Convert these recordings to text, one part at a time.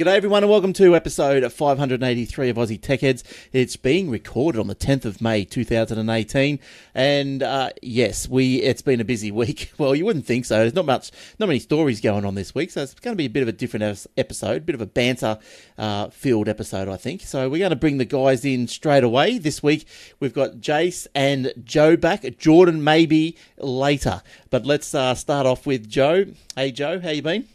G'day everyone and welcome to episode 583 of Aussie Tech Heads. It's being recorded on the 10th of May 2018 and yes, it's been a busy week. Well, you wouldn't think so. There's not many stories going on this week, so it's going to be a bit of a different episode, bit of a banter-filled episode, I think. So we're going to bring the guys in straight away. This week we've got Jace and Joe back. Jordan maybe later, but let's start off with Joe. Hey Joe, how you been?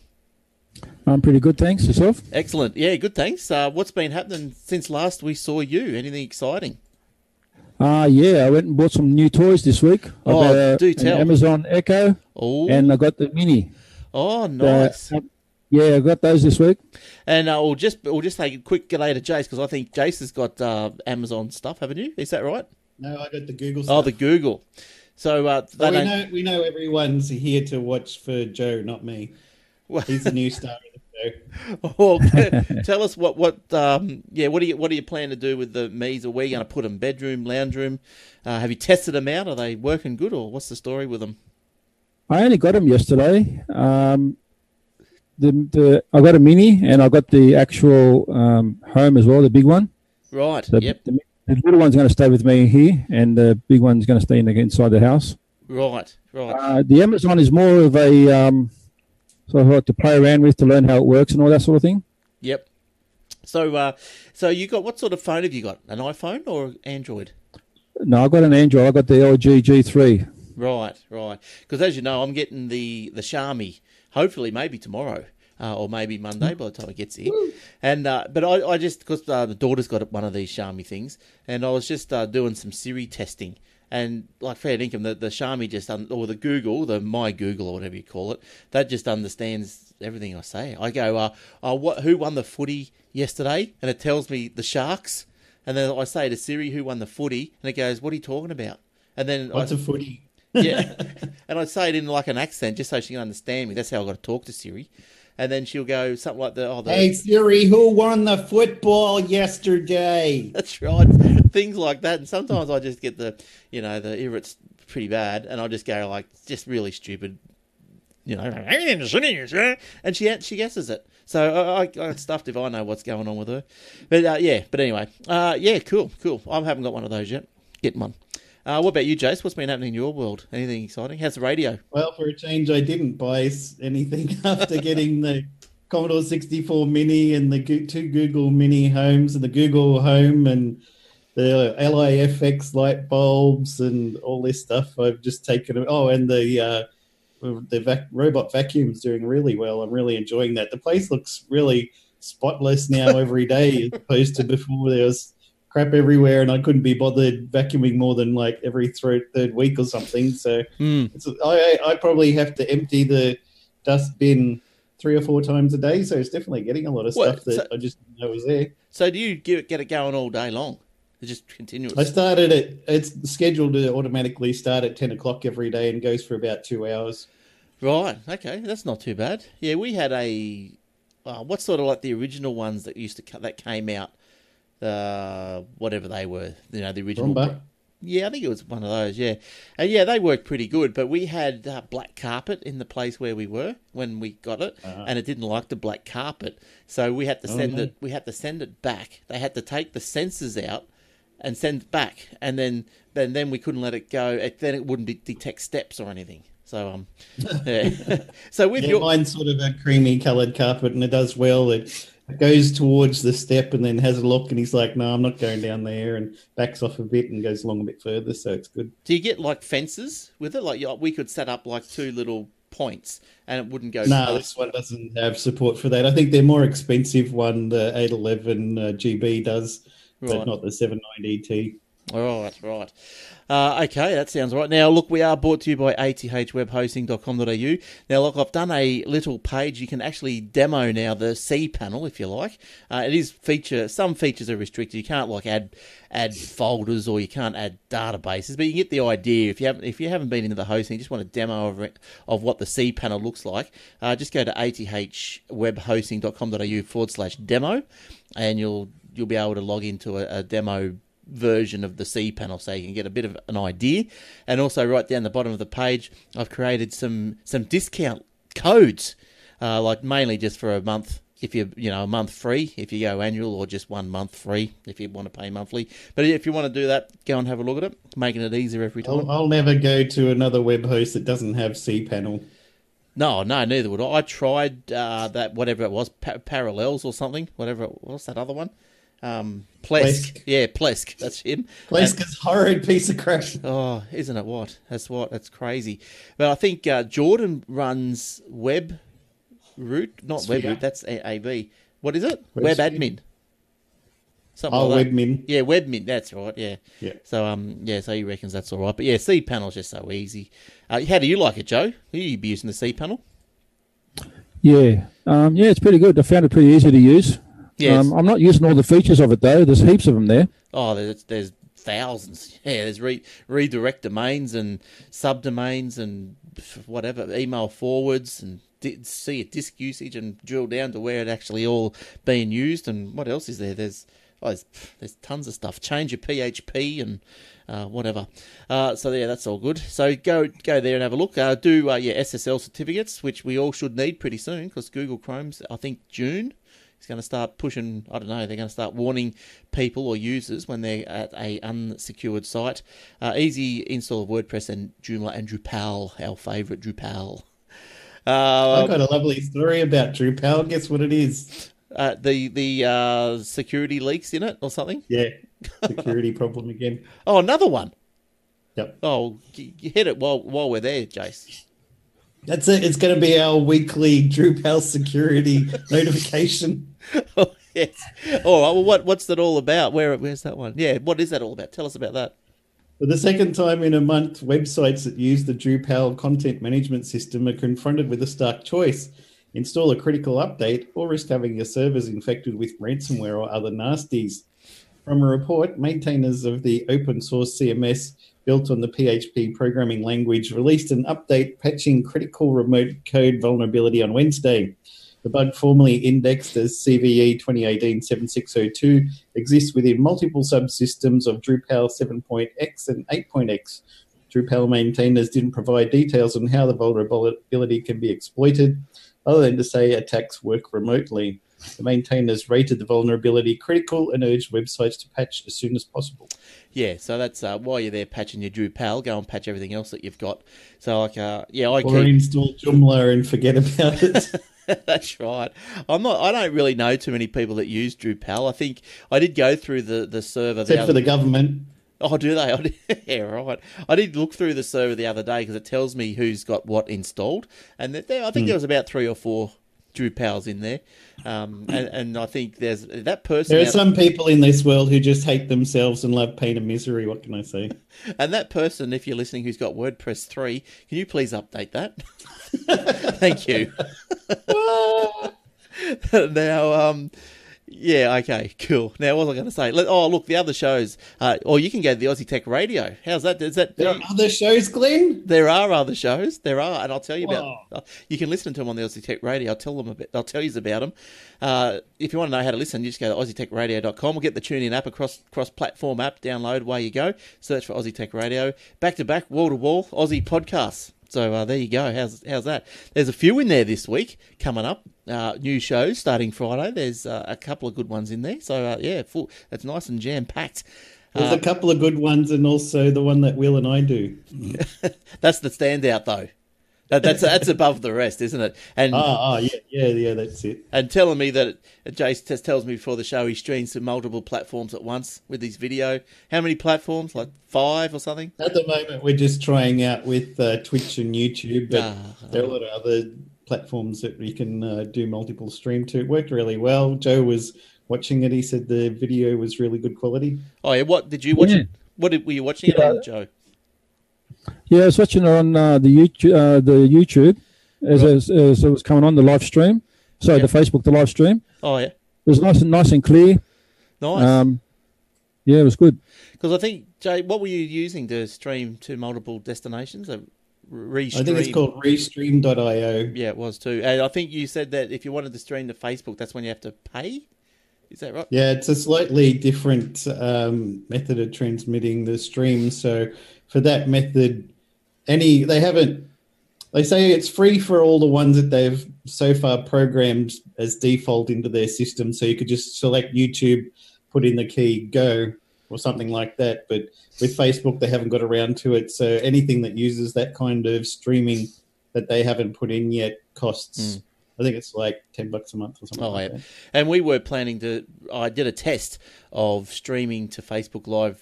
I'm pretty good, thanks. Yourself? Excellent. Yeah, good, thanks. What's been happening since last we saw you? Anything exciting? Yeah, I went and bought some new toys this week. Oh, do tell. An Amazon Echo. Ooh. And I got the Mini. Oh, nice. Yeah, I got those this week. And we'll just take a quick g'day to Jace, because I think Jace has got Amazon stuff, haven't you? Is that right? No, I got the Google stuff. Oh, the Google. So we know everyone's here to watch for Joe, not me. Well, he's the new star of the show. Well, tell us what do you plan to do with the Miis? Are we going to put them bedroom, lounge room? Have you tested them out? Are they working good, or what's the story with them? I only got them yesterday. I got a Mini and I got the actual Home as well, the big one. Right. So yep. The little one's going to stay with me here, and the big one's going to stay inside the house. Right. Right. The Amazon is more of a so I like to play around with, to learn how it works and all that sort of thing. Yep. So you got, what sort of phone have you got? An iPhone or Android? No, I got an Android. I got the LG G3. Right. Because as you know, I'm getting the Xiaomi. Hopefully, maybe tomorrow or maybe Monday by the time it gets here. And but I just, because the daughter's got one of these Xiaomi things, and I was just doing some Siri testing. And like fair dinkum, the Xiaomi just, or the Google, the My Google or whatever you call it, that just understands everything I say. I go, who won the footy yesterday? And it tells me the Sharks. And then I say to Siri, who won the footy? And it goes, what are you talking about? And then what's a footy? Yeah. And I say it in like an accent just so she can understand me. That's how I got to talk to Siri. And then she'll go something like hey Siri, who won the football yesterday? That's right. Things like that. And sometimes I just get the irritates pretty bad, and I just go like, just really stupid, and she guesses it. So I got stuffed if I know what's going on with her. But anyway, cool. I haven't got one of those yet. Getting one. What about you, Jace? What's been happening in your world? Anything exciting? How's the radio? Well, for a change, I didn't buy anything after getting the Commodore 64 Mini and the two Google Mini Homes and the Google Home and the LIFX light bulbs and all this stuff. I've just taken... Oh, and the robot vacuum's doing really well. I'm really enjoying that. The place looks really spotless now every day, as opposed to before there was crap everywhere, and I couldn't be bothered vacuuming more than like every third week or something. So I probably have to empty the dust bin 3 or 4 times a day. So it's definitely getting a lot of stuff I just didn't know was there. So do you get it going all day long? It's just continuous. I started it. It's scheduled to automatically start at 10 o'clock every day and goes for about 2 hours. Right. Okay, that's not too bad. Yeah, we had a what sort of like the original ones that that came out. Whatever they were, the original. Rumba. Yeah, I think it was one of those. Yeah, and yeah, they worked pretty good. But we had black carpet in the place where we were when we got it, and it didn't like the black carpet, so we had to send it. We had to send it back. They had to take the sensors out and send it back, and then we couldn't let it go. Then it wouldn't detect steps or anything. So yeah. So with mine's sort of a creamy coloured carpet, and it does well. It goes towards the step and then has a look, and he's like, no, I'm not going down there, and backs off a bit and goes along a bit further, so it's good. Do you get, like, fences with it? Like, we could set up, like, 2 little points, and it wouldn't go... No, this one doesn't have support for that. I think their more expensive one, the 811 GB does, right. But not the 790T. All right. Okay, that sounds right. Now, look, we are brought to you by athwebhosting.com.au. Now, look, I've done a little page. You can actually demo now the cPanel, if you like. It is feature. Some features are restricted. You can't, like, add folders, or you can't add databases. But you can get the idea. If you haven't been into the hosting, you just want a demo of what the cPanel looks like, just go to athwebhosting.com.au/demo, and you'll be able to log into a demo version of the cPanel, so you can get a bit of an idea. And also right down the bottom of the page, I've created some discount codes, like mainly just for a month if you're, a month free, if you go annual, or just 1 month free if you want to pay monthly. But if you want to do that, go and have a look at it, making it easier every time. I'll never go to another web host that doesn't have cPanel. No, neither would I. I tried that, whatever it was, Parallels or something, whatever it was, that other one. Plesk. Yeah, Plesk. That's him. Plesk is a horrid piece of crap. Oh, isn't it what? That's crazy. But I think Jordan runs WebRoot, not WebRoot, that's AB. What is it? WebAdmin. Something like Webmin. Yeah, Webmin, that's right, yeah. So, so he reckons that's all right. But, yeah, cPanel's just so easy. How do you like it, Joe? You be using the cPanel? Yeah. Yeah, it's pretty good. I found it pretty easy to use. Yes. I'm not using all the features of it, though. There's heaps of them there. Oh, there's thousands. Yeah, there's redirect domains and subdomains and whatever, email forwards, and see it disk usage and drill down to where it actually all being used. And what else is there? There's tons of stuff. Change your PHP and whatever. So yeah, that's all good. So go there and have a look. Do SSL certificates, which we all should need pretty soon, because Google Chrome's, I think, June. It's going to start pushing, I don't know, they're going to start warning people or users when they're at a unsecured site. Easy install of WordPress and Joomla and Drupal, our favourite Drupal. I've got a lovely story about Drupal. Guess what it is? The security leaks in it or something? Yeah, security problem again. Oh, another one? Yep. Oh, you hit it while we're there, Jace. That's it. It's going to be our weekly Drupal security notification. Oh, yes. All right. Well, what's that all about? Where's that one? Yeah. What is that all about? Tell us about that. For the second time in a month, websites that use the Drupal content management system are confronted with a stark choice. Install a critical update or risk having your servers infected with ransomware or other nasties. From a report, maintainers of the open source CMS built on the PHP programming language released an update patching critical remote code vulnerability on Wednesday. The bug formerly indexed as CVE 2018-7602 exists within multiple subsystems of Drupal 7.x and 8.x. Drupal maintainers didn't provide details on how the vulnerability can be exploited, other than to say attacks work remotely. The maintainers rated the vulnerability critical and urged websites to patch as soon as possible. Yeah, so that's while you're there patching your Drupal, go and patch everything else that you've got. So, install Joomla and forget about it. That's right. I don't really know too many people that use Drupal. I think I did go through the server. Except for the government. Oh, do they? Yeah, right. I did look through the server the other day because it tells me who's got what installed, and I think there was about 3 or 4 Drupals in there, and I think there's that person. There are some people in this world who just hate themselves and love pain and misery. What can I say? And that person, if you're listening, who's got WordPress 3, can you please update that? Thank you. Now, yeah, okay, cool. Now, what was I going to say? Look, the other shows, or you can go to the Aussie Tech Radio. How's that? There are other shows, Glenn? There are other shows. There are, and I'll tell you about. You can listen to them on the Aussie Tech Radio. I'll tell you about them. If you want to know how to listen, you just go to AussieTechRadio.com. We'll get the TuneIn app, cross-platform app, download, away you go. Search for Aussie Tech Radio. Back-to-back, wall-to-wall, Aussie podcasts. So there you go. How's that? There's a few in there this week coming up. New shows starting Friday. There's a couple of good ones in there. So that's nice and jam packed. There's a couple of good ones, and also the one that Will and I do. That's the standout, though. That's above the rest, isn't it? And yeah, that's it. And telling me that Jace tells me before the show he streams to multiple platforms at once with his video. How many platforms? Like 5 or something? At the moment, we're just trying out with Twitch and YouTube, but there are a lot of other platforms that we can do multiple stream to. It worked really well. Joe was watching it. He said the video was really good quality. Oh yeah, what did you watch? Yeah. Were you watching it on, Joe? Yeah, I was watching it on the YouTube as it was coming on the live stream. So the Facebook, the live stream. Oh yeah, it was nice and clear. Nice. Yeah, it was good. Because I think, Jay, what were you using to stream to multiple destinations? Restream. I think it's called Restream.io. Yeah, it was too. And I think you said that if you wanted to stream to Facebook, that's when you have to pay. Is that right? Yeah, it's a slightly different method of transmitting the stream. So for that method, they haven't They say it's free for all the ones that they've so far programmed as default into their system. So you could just select YouTube, put in the key go or something like that. But with Facebook, they haven't got around to it. So anything that uses that kind of streaming that they haven't put in yet costs, I think it's like $10 a month or something like that. And we were planning to, I did a test of streaming to Facebook Live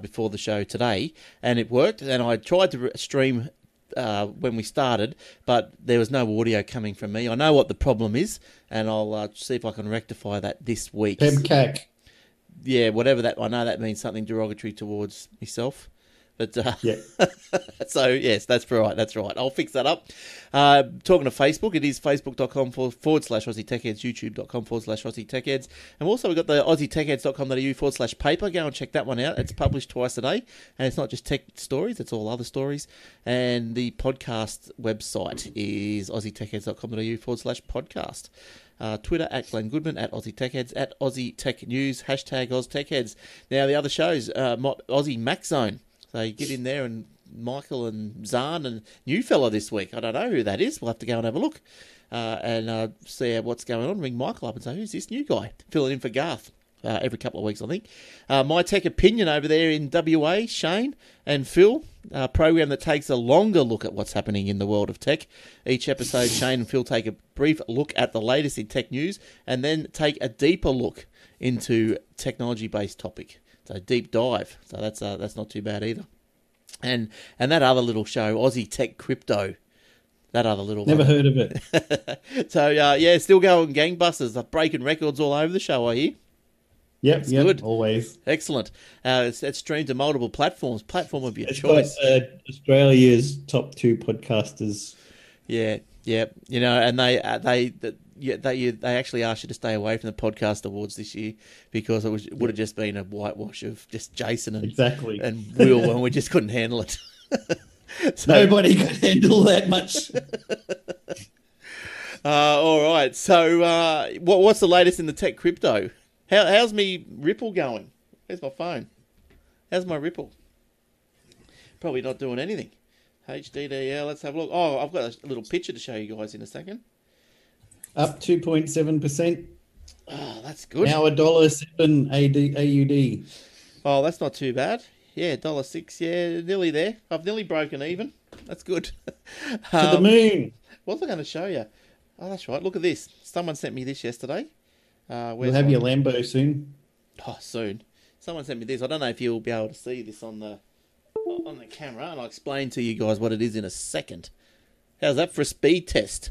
before the show today, and it worked. And I tried to stream when we started, but there was no audio coming from me. I know what the problem is, and I'll see if I can rectify that this week. PEMCAC. Yeah, whatever that, I know that means something derogatory towards myself. But, yeah. So, yes, that's right. That's right. I'll fix that up. Talking to Facebook, it is facebook.com/AussieTechHeads, youtube.com/AussieTechHeads. And also we've got the AussieTechHeads.com.au/paper. Go and check that one out. It's published twice a day. And it's not just tech stories. It's all other stories. And the podcast website is aussietechheads.com.au/podcast. Twitter @GlennGoodman, @AussieTechHeads, @AussieTechNews, #AussieTechHeads. Now, the other shows, Aussie Mac Zone. So you get in there, and Michael and Zahn and new fella this week. I don't know who that is. We'll have to go and have a look and see what's going on. Ring Michael up and say, who's this new guy? Filling in for Garth every couple of weeks, I think. My Tech Opinion over there in WA, Shane and Phil, a program that takes a longer look at what's happening in the world of tech. Each episode, Shane and Phil take a brief look at the latest in tech news and then take a deeper look into technology-based topic. So deep dive. So that's not too bad either. And that other little show, Aussie Tech Crypto, that other little Never heard of it. So, yeah, still going gangbusters, breaking records all over the show, I hear. Yep, that's good. Always. Excellent. It's streamed to multiple platforms, platform of your choice. Like, Australia's top two podcasters. Yeah. You know, and they actually asked you to stay away from the podcast awards this year because it would have just been a whitewash of just Jason and Will, and we just couldn't handle it. So, nobody could handle that much. All right. So what's the latest in the tech crypto? How's me Ripple going? Where's my phone? How's my Ripple? Probably not doing anything. HDDL, let's have a look. Oh, I've got a little picture to show you guys in a second. Up 2.7%. Oh, that's good. Now $1.07 AUD. Oh, that's not too bad. Yeah, $1.06. Yeah, nearly there. I've nearly broken even. That's good. To the moon. What was I going to show you? Oh, that's right. Look at this. Someone sent me this yesterday. We'll have your Lambo soon. Oh, soon. Someone sent me this. I don't know if you'll be able to see this on the camera, and I'll explain to you guys what it is in a second. How's that for a speed test?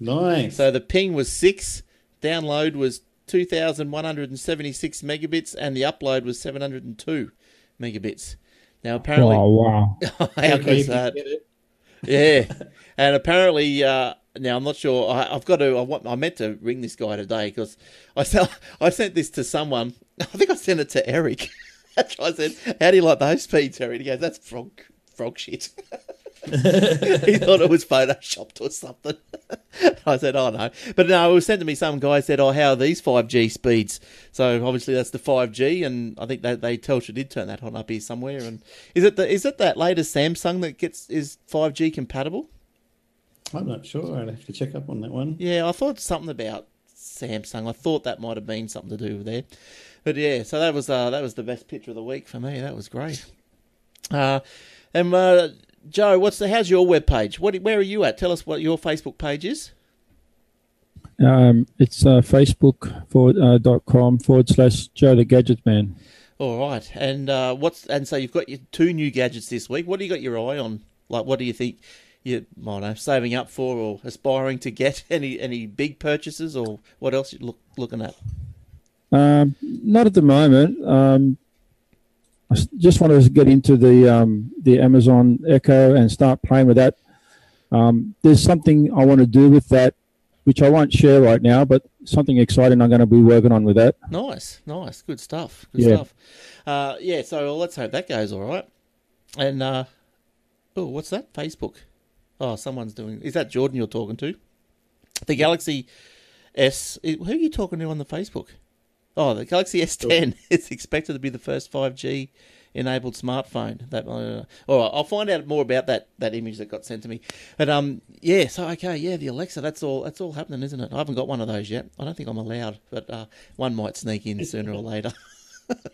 Nice. So the ping was 6, download was 2,176 megabits, and the upload was 702 megabits. Now, apparently... Oh, wow. How good is that? Yeah. And apparently... now, I'm not sure. I meant to ring this guy today because I sent this to someone. I think I sent it to Eric. I said, how do you like those speeds, Eric? He goes, that's frog shit. He thought it was photoshopped or something. I said, oh, no. But no, it was sent to me. Some guy said, oh, how are these 5G speeds? So obviously that's the 5G, and I think they Telstra did turn that on up here somewhere. And is it that latest Samsung that is 5G compatible? I'm not sure. I'd have to check up on that one. Yeah, I thought something about Samsung. I thought that might have been something to do with there. But yeah, so that was the best picture of the week for me. That was great. And Joe, how's your webpage? Where are you at? Tell us what your Facebook page is. It's facebook.com/ Joe the Gadget Man. All right, and so you've got your 2 new gadgets this week. What do you got your eye on? Like, what do you think? You might know, saving up for or aspiring to get any big purchases, or what else you're looking at? Not at the moment. I just wanted to get into the Amazon Echo and start playing with that. There's something I want to do with that, which I won't share right now, but something exciting I'm going to be working on with that. Nice, good stuff. Good stuff. Yeah. So let's hope that goes all right. And what's that? Facebook. Oh, someone's doing... Is that Jordan you're talking to? The Galaxy S... Who are you talking to on the Facebook? Oh, the Galaxy S10 is expected to be the first 5G enabled smartphone. That all right, I'll find out more about that image that got sent to me. But yeah, so okay, yeah, the Alexa, that's all happening, isn't it? I haven't got one of those yet. I don't think I'm allowed, but one might sneak in sooner or later.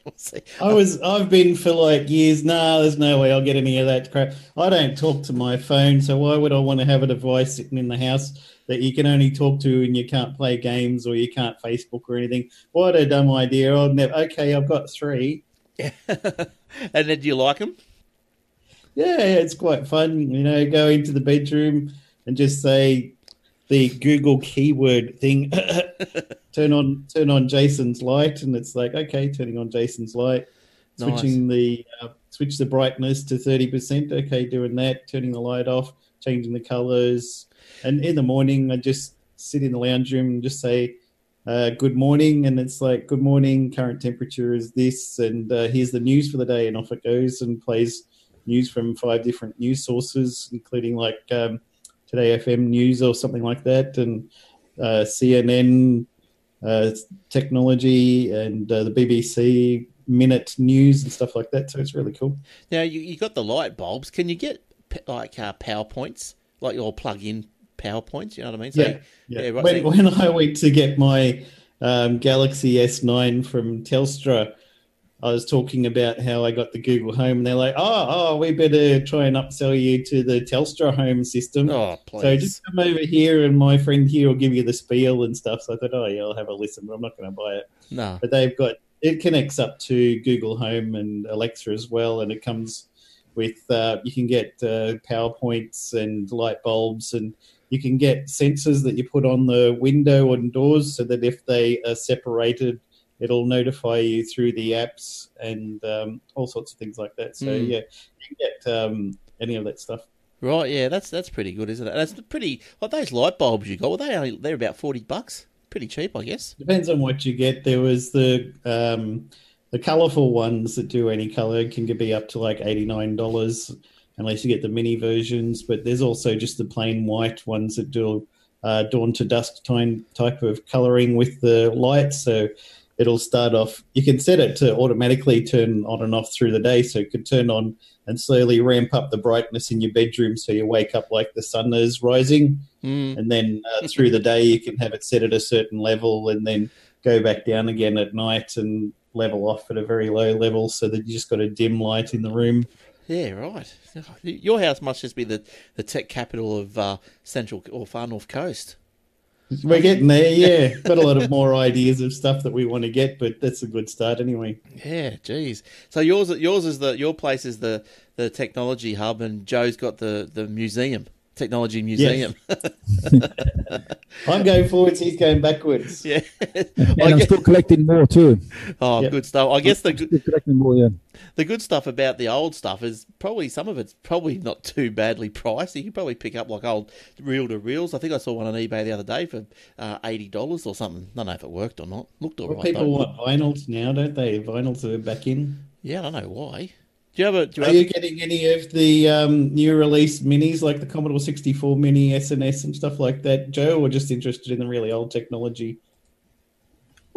We'll see. I've been for like years. No, there's no way I'll get any of that crap. I don't talk to my phone, so why would I want to have a device sitting in the house that you can only talk to and you can't play games or you can't Facebook or anything? What a dumb idea! Okay, I've got three. Yeah. And then do you like them? Yeah, it's quite fun. You know, go into the bedroom and just say the Google keyword thing. turn on Jason's light, and it's like, okay, turning on Jason's light, switching nice. Switch the brightness to 30%. Okay, doing that, turning the light off, changing the colors, and in the morning I just sit in the lounge room and just say good morning, and it's like, good morning, current temperature is this, and here's the news for the day, and off it goes and plays news from 5 different news sources, including like Today FM News or something like that, and CNN, technology, and the BBC Minute News and stuff like that. So it's really cool. Now, you got the light bulbs. Can you get like PowerPoints, like your plug-in PowerPoints? You know what I mean? So, yeah. Right, when I went to get my Galaxy S9 from Telstra, I was talking about how I got the Google Home, and they're like, oh, we better try and upsell you to the Telstra Home system. Oh, please. So just come over here, and my friend here will give you the spiel and stuff. So I thought, oh, yeah, I'll have a listen, but I'm not going to buy it. No. But it connects up to Google Home and Alexa as well, and it comes with, you can get PowerPoints and light bulbs, and you can get sensors that you put on the window and doors so that if they are separated, it'll notify you through the apps and all sorts of things like that. So, yeah, you can get any of that stuff. Right, yeah, that's pretty good, isn't it? That's pretty – like those light bulbs you got, they're about $40. Pretty cheap, I guess. Depends on what you get. There was the colourful ones that do any colour can be up to like $89 unless you get the mini versions. But there's also just the plain white ones that do dawn to dusk time type of colouring with the lights. So – it'll start off, you can set it to automatically turn on and off through the day, so it can turn on and slowly ramp up the brightness in your bedroom so you wake up like the sun is rising. And then through the day you can have it set at a certain level and then go back down again at night and level off at a very low level so that you just got a dim light in the room. Yeah, right. Your house must just be the tech capital of Central or Far North Coast. We're getting there, yeah. Got a lot of more ideas of stuff that we want to get, but that's a good start anyway. Yeah, geez. So yours is your place is the technology hub, and Joe's got the museum, technology museum. Yes. I'm going forwards, he's going backwards. Yeah, and I'm still collecting more too. Oh, yep. Good stuff. I guess the good stuff about the old stuff is probably some of it's probably not too badly priced. You can probably pick up like old reel-to-reels. I think I saw one on eBay the other day for $80 or something. I don't know if it worked or not. Looked all right. People want vinyls now, don't they? Vinyls are back in. Yeah, I don't know why. Are you getting any of the new release minis like the Commodore 64 Mini, SNS and stuff like that, Joe, or just interested in the really old technology?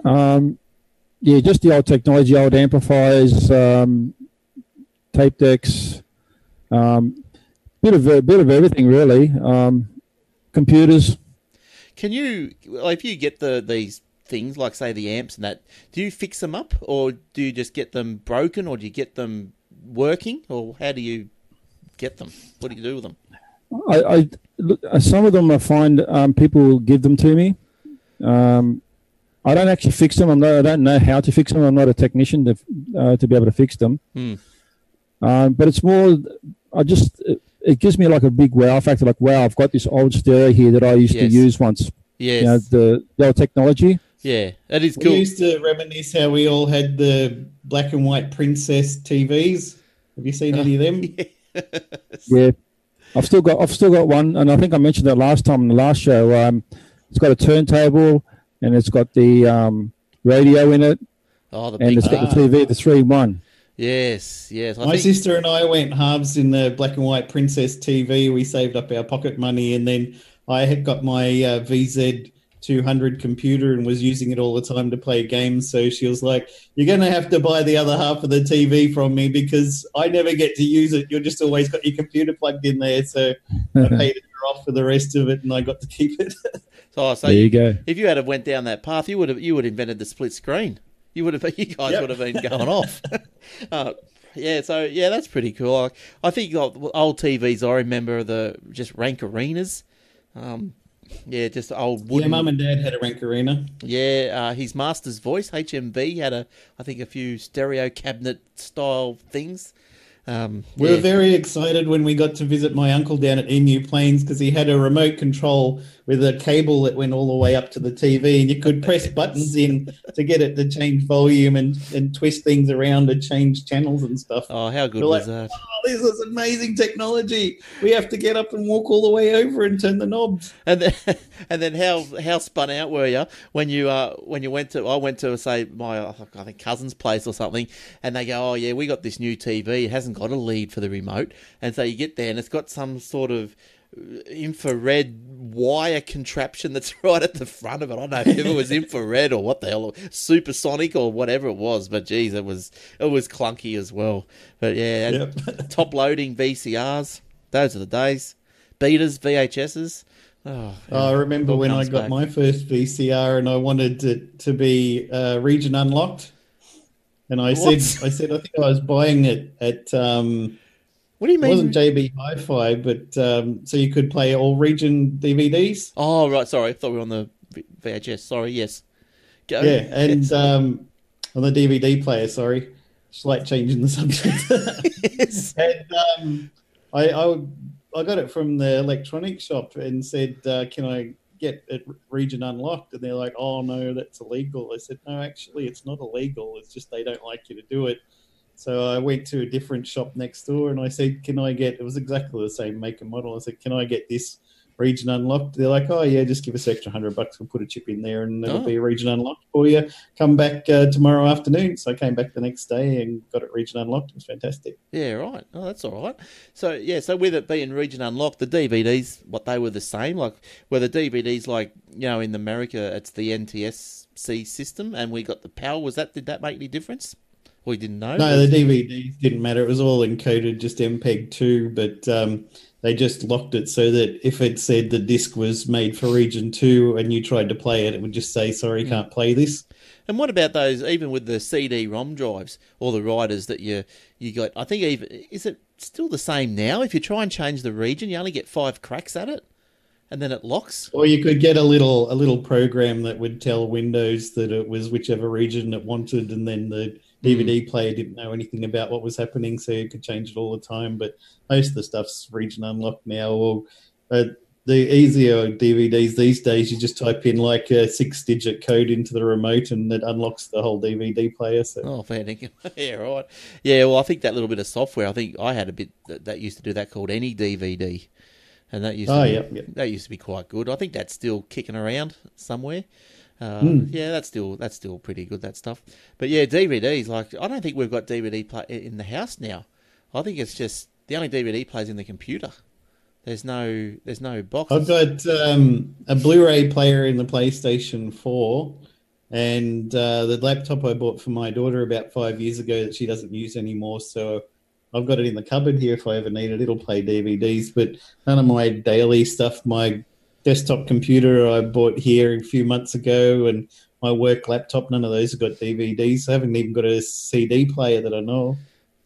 Yeah, just the old technology, old amplifiers, tape decks, bit of everything really. Computers. Can you, if you get these things like say the amps and that, do you fix them up or do you just get them broken or do you get them working, or how do you get them? What do you do with them? Some of them I find people will give them to me. I don't actually fix them. I don't know how to fix them. I'm not a technician to be able to fix them. But it's more, it gives me like a big wow factor. Like, wow, I've got this old stereo here that I used to use once. Yes, you know, the old technology. Yeah, that is cool. We used to reminisce how we all had the black and white princess TVs. Have you seen any of them? Yes. Yeah, I've still got one, and I think I mentioned that last time in the last show. It's got a turntable, and it's got the radio in it. Oh, the big and it's got the TV, the 3-in-1. Yes. My sister and I went halves in the black and white princess TV. We saved up our pocket money, and then I had got my VZ 200 computer and was using it all the time to play games. So she was like, you're going to have to buy the other half of the TV from me because I never get to use it. You're just always got your computer plugged in there. So I paid her off for the rest of it and I got to keep it. So there you go. If you had have went down that path, you would have invented the split screen. You guys would have been going off. So that's pretty cool. I think old TVs, I remember just rank arenas. Just old wooden. Yeah, Mum and Dad had a rank arena. Yeah, his Master's Voice, HMV, had a few stereo cabinet style things. We were very excited when we got to visit my uncle down at Emu Plains because he had a remote control with a cable that went all the way up to the TV, and you could press buttons in to get it to change volume and twist things around to change channels and stuff. Oh, how good was that? Oh, this is amazing technology. We have to get up and walk all the way over and turn the knobs. And then how spun out were you when you went to, say, my cousin's place or something, and they go, oh yeah, we got this new TV. It hasn't got a lead for the remote, and so you get there and it's got some sort of infrared wire contraption that's right at the front of it. I don't know if it was infrared or what the hell, supersonic or whatever it was, but geez, it was clunky as well. But yeah, top loading VCRs, those are the days. Betas, VHSs. I remember when I got my first VCR and I wanted it to be region unlocked. And I said, I think I was buying it at, what do you mean? It wasn't JB Hi-Fi, but so you could play all region DVDs. Oh, right. Sorry. I thought we were on the VHS. Sorry. Yes. Go. Yeah. And on the DVD player. Sorry. Slight change in the subject. Yes. And I got it from the electronics shop and said, can I get it region unlocked? And they're like, oh no, that's illegal. I said, no, actually it's not illegal, it's just they don't like you to do it. So I went to a different shop next door and I said, can I get, it was exactly the same make and model, I said, can I get this region unlocked? They're like, oh yeah, just give us extra $100, we'll put a chip in there and it'll be region unlocked for you, come back tomorrow afternoon. So I came back the next day and got it region unlocked. It was fantastic. Yeah, right. Oh, that's all right. So yeah, so with it being region unlocked, the DVDs, what, they were the same? Like, were the DVDs like, you know, in America it's the NTSC system and we got the PAL, did that make any difference? We didn't know. No, the DVDs didn't matter. It was all encoded, just MPEG-2, but they just locked it so that if it said the disc was made for Region 2 and you tried to play it, it would just say, sorry, can't play this. And what about those, even with the CD-ROM drives or the writers that you got? I think, even, is it still the same now? If you try and change the region, you only get 5 cracks at it and then it locks? Or you could get a little program that would tell Windows that it was whichever region it wanted, and then the DVD player didn't know anything about what was happening, so you could change it all the time. But most of the stuff's region unlocked now. Or the easier DVDs these days, you just type in like a 6-digit code into the remote and it unlocks the whole DVD player. So. Oh, fantastic. Yeah, right. Yeah, well, I think that little bit of software, I think I had a bit that used to do that called Any DVD. And that used to be quite good. I think that's still kicking around somewhere. Yeah, that's still pretty good, that stuff. But yeah, DVDs, like, I don't think we've got DVD in the house now. I think it's just the only DVD plays in the computer. There's no box. I've got a Blu-ray player in the PlayStation 4, and the laptop I bought for my daughter about 5 years ago that she doesn't use anymore. So I've got it in the cupboard here if I ever need it. It'll play DVDs, but none of my daily stuff. My desktop computer I bought here a few months ago and my work laptop, none of those have got DVDs. I haven't even got a CD player that I know of.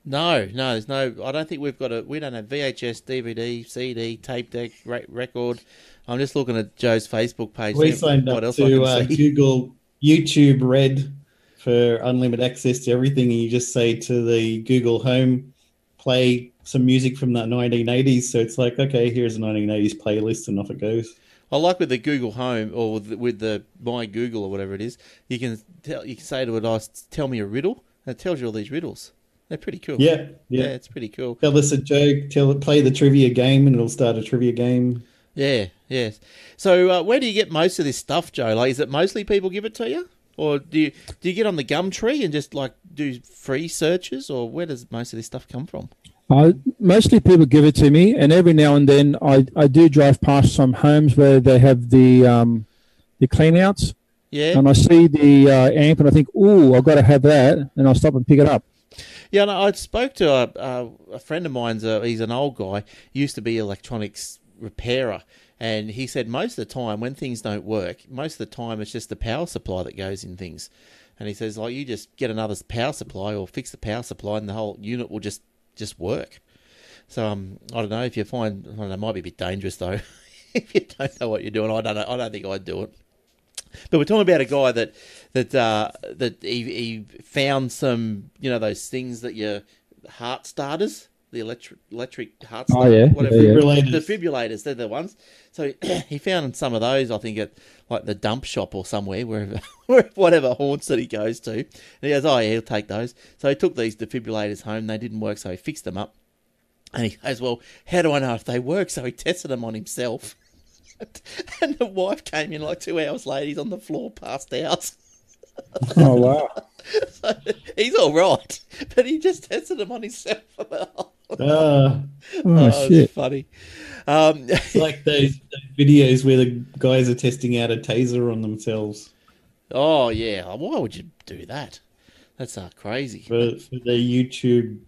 No, there's no. I don't think we've got we don't have VHS, DVD, CD, tape deck, record. I'm just looking at Joe's Facebook page. We signed up to Google YouTube Red for unlimited access to everything, and you just say to the Google Home, play some music from the 1980s. So it's like, okay, here's a 1980s playlist, and off it goes. I like with the Google Home, or with the My Google or whatever it is, you can say to it, tell me a riddle, and it tells you all these riddles. They're pretty cool. Yeah, it's pretty cool. Tell us a joke, play the trivia game, and it'll start a trivia game. Yeah, yes. So where do you get most of this stuff, Joe? Like, is it mostly people give it to you? Or do you get on the Gumtree and just like do free searches, or where does most of this stuff come from? Mostly people give it to me, and every now and then I do drive past some homes where they have the your cleanouts. Yeah. And I see the amp, and I think, ooh, I've got to have that, and I'll stop and pick it up. Yeah, and I spoke to a friend of mine. He's an old guy. He used to be an electronics repairer, and he said most of the time when things don't work, most of the time it's just the power supply that goes in things. And he says, like, you just get another power supply or fix the power supply, and the whole unit will just work. So I don't know if you find, I don't know, it might be a bit dangerous though if you don't know what you're doing. I don't know. I don't think I'd do it. But we're talking about a guy that he found some, you know, those things that your heart starters, the electric heart starters, whatever, defibrillators, they're the ones. So he found some of those, I think, at like the dump shop or somewhere, whatever haunts that he goes to. And he goes, oh yeah, he'll take those. So he took these defibrillators home. They didn't work, so he fixed them up. And he goes, well, how do I know if they work? So he tested them on himself. And the wife came in like 2 hours later. He's on the floor, passed out. Oh, wow. So he's all right, but he just tested him on himself. Oh, shit. It's funny. It's like those videos where the guys are testing out a taser on themselves. Oh, yeah. Why would you do that? That's crazy. For their YouTube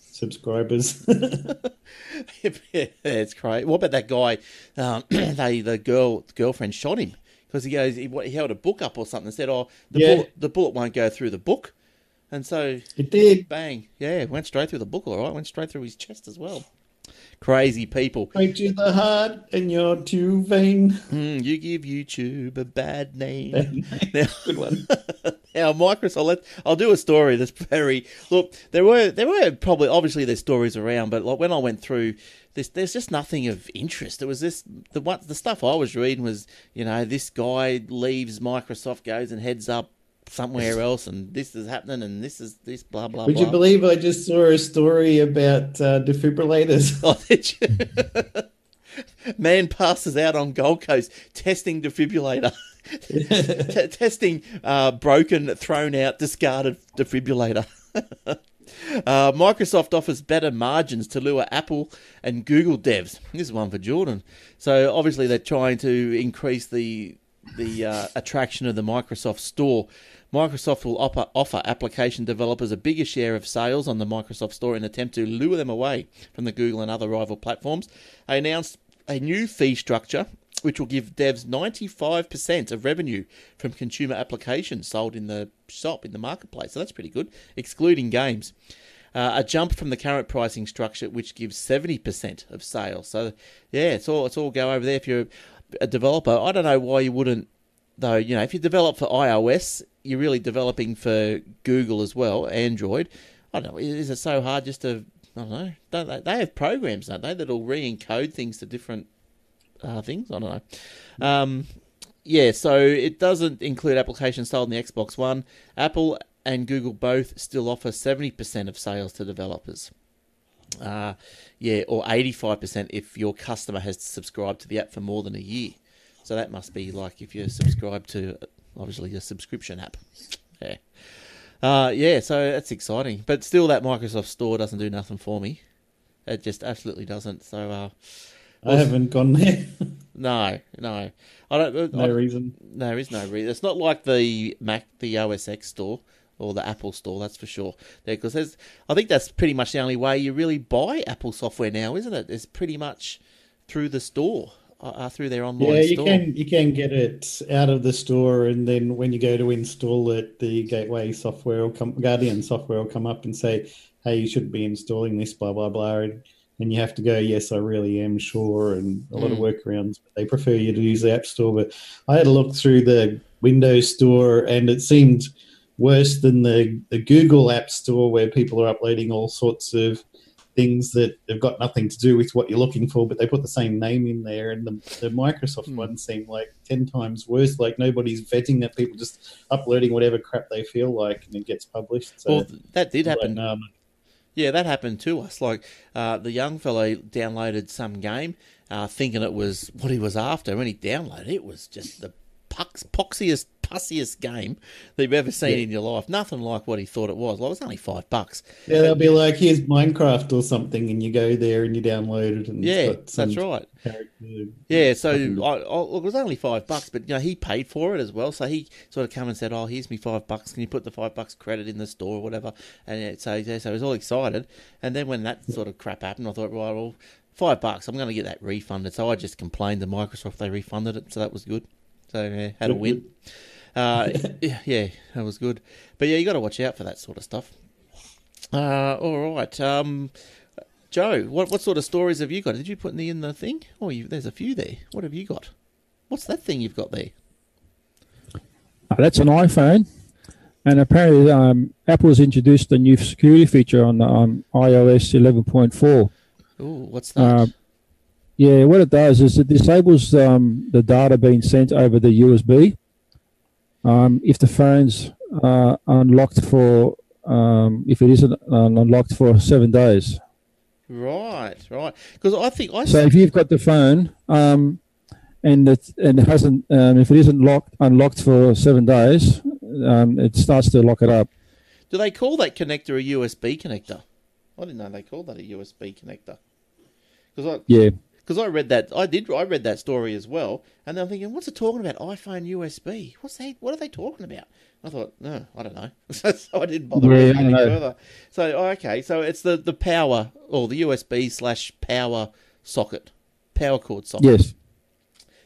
subscribers. Yeah, it's crazy. What about that guy? The girlfriend shot him because he goes, he held a book up or something and said, "Oh, the bullet won't go through the book," and so it did. Bang! Yeah, it went straight through the book. All right, went straight through his chest as well. Crazy people. Right to the heart, and you're too vain. You give YouTube a bad name. Now, good one. Now, Microsoft. I'll do a story that's very look. There were probably obviously there's stories around, but like when I went through this, there's just nothing of interest. It was this the stuff I was reading was, you know, this guy leaves Microsoft, goes and heads up somewhere else, and this is happening, and this is this blah blah. Would you believe I just saw a story about defibrillators? Oh, did you? Man passes out on Gold Coast testing defibrillator. Testing broken, thrown out, discarded defibrillator. Microsoft offers better margins to lure Apple and Google devs. This is one for Jordan. So obviously they're trying to increase the attraction of the Microsoft Store. Microsoft will offer application developers a bigger share of sales on the Microsoft Store in an attempt to lure them away from the Google and other rival platforms. They announced a new fee structure which will give devs 95% of revenue from consumer applications sold in the shop, in the marketplace. So that's pretty good, excluding games. A jump from the current pricing structure, which gives 70% of sales. So, yeah, it's all go over there. If you're a developer, I don't know why you wouldn't, though. You know, if you develop for iOS, you're really developing for Google as well, Android. I don't know, is it so hard just to, I don't know, don't they have programs, don't they, that'll re-encode things to different things? I don't know. Yeah, so it doesn't include applications sold in the Xbox One. Apple and Google both still offer 70% of sales to developers. Or 85% if your customer has subscribed to the app for more than a year. So that must be like if you're subscribed to, obviously, a subscription app. Yeah. So that's exciting. But still, that Microsoft Store doesn't do nothing for me. It just absolutely doesn't. So, I haven't gone there. No. I don't. No reason. There is no reason. It's not like the Mac, the OS X store or the Apple store. That's for sure. Because I think that's pretty much the only way you really buy Apple software now, isn't it? It's pretty much through the store, through their online store. Yeah, you can get it out of the store, and then when you go to install it, the Gateway software will come, Guardian software will come up and say, "Hey, you shouldn't be installing this." Blah blah blah. And you have to go, yes, I really am sure, and a lot of workarounds. But they prefer you to use the App Store. But I had a look through the Windows Store, and it seemed worse than the Google App Store, where people are uploading all sorts of things that have got nothing to do with what you're looking for, but they put the same name in there. And the Microsoft one seemed like 10 times worse. Like nobody's vetting that, people just uploading whatever crap they feel like, and it gets published. So, well, that did happen. Like, yeah, that happened to us. Like the young fellow downloaded some game thinking it was what he was after. When he downloaded it, it was just the poxiest pussiest game that you've ever seen in your life. Nothing like what he thought it was. Like, it was only $5. Yeah, they'll be like, here's Minecraft or something, and you go there and you download it. And yeah, that's right. Yeah, so look, it was only $5, but you know he paid for it as well. So he sort of come and said, oh, here's me $5. Can you put the $5 credit in the store or whatever? And so he was all excited. And then when that sort of crap happened, I thought, right, well, $5, I'm going to get that refunded. So I just complained to Microsoft. They refunded it, so that was good. So yeah, had a win. Yeah, that was good. But yeah, you got to watch out for that sort of stuff. All right, Joe, what sort of stories have you got? Did you put in the thing? Oh, there's a few there. What have you got? What's that thing you've got there? Oh, that's an iPhone, and apparently Apple's introduced a new security feature on iOS 11.4. Oh, what's that? Yeah, what it does is it disables the data being sent over the USB. If the phone's unlocked for, if it isn't unlocked for 7 days. Right. Because I think I. So if you've got the phone and it hasn't, if it isn't unlocked for 7 days, it starts to lock it up. Do they call that connector a USB connector? I didn't know they called that a USB connector. Because I read that I read that story as well, and I'm thinking, what's it talking about? iPhone USB? What are they talking about? I thought, no, I don't know. So I didn't bother reading any further. So okay, so it's the power or the USB/power socket, power cord socket. Yes.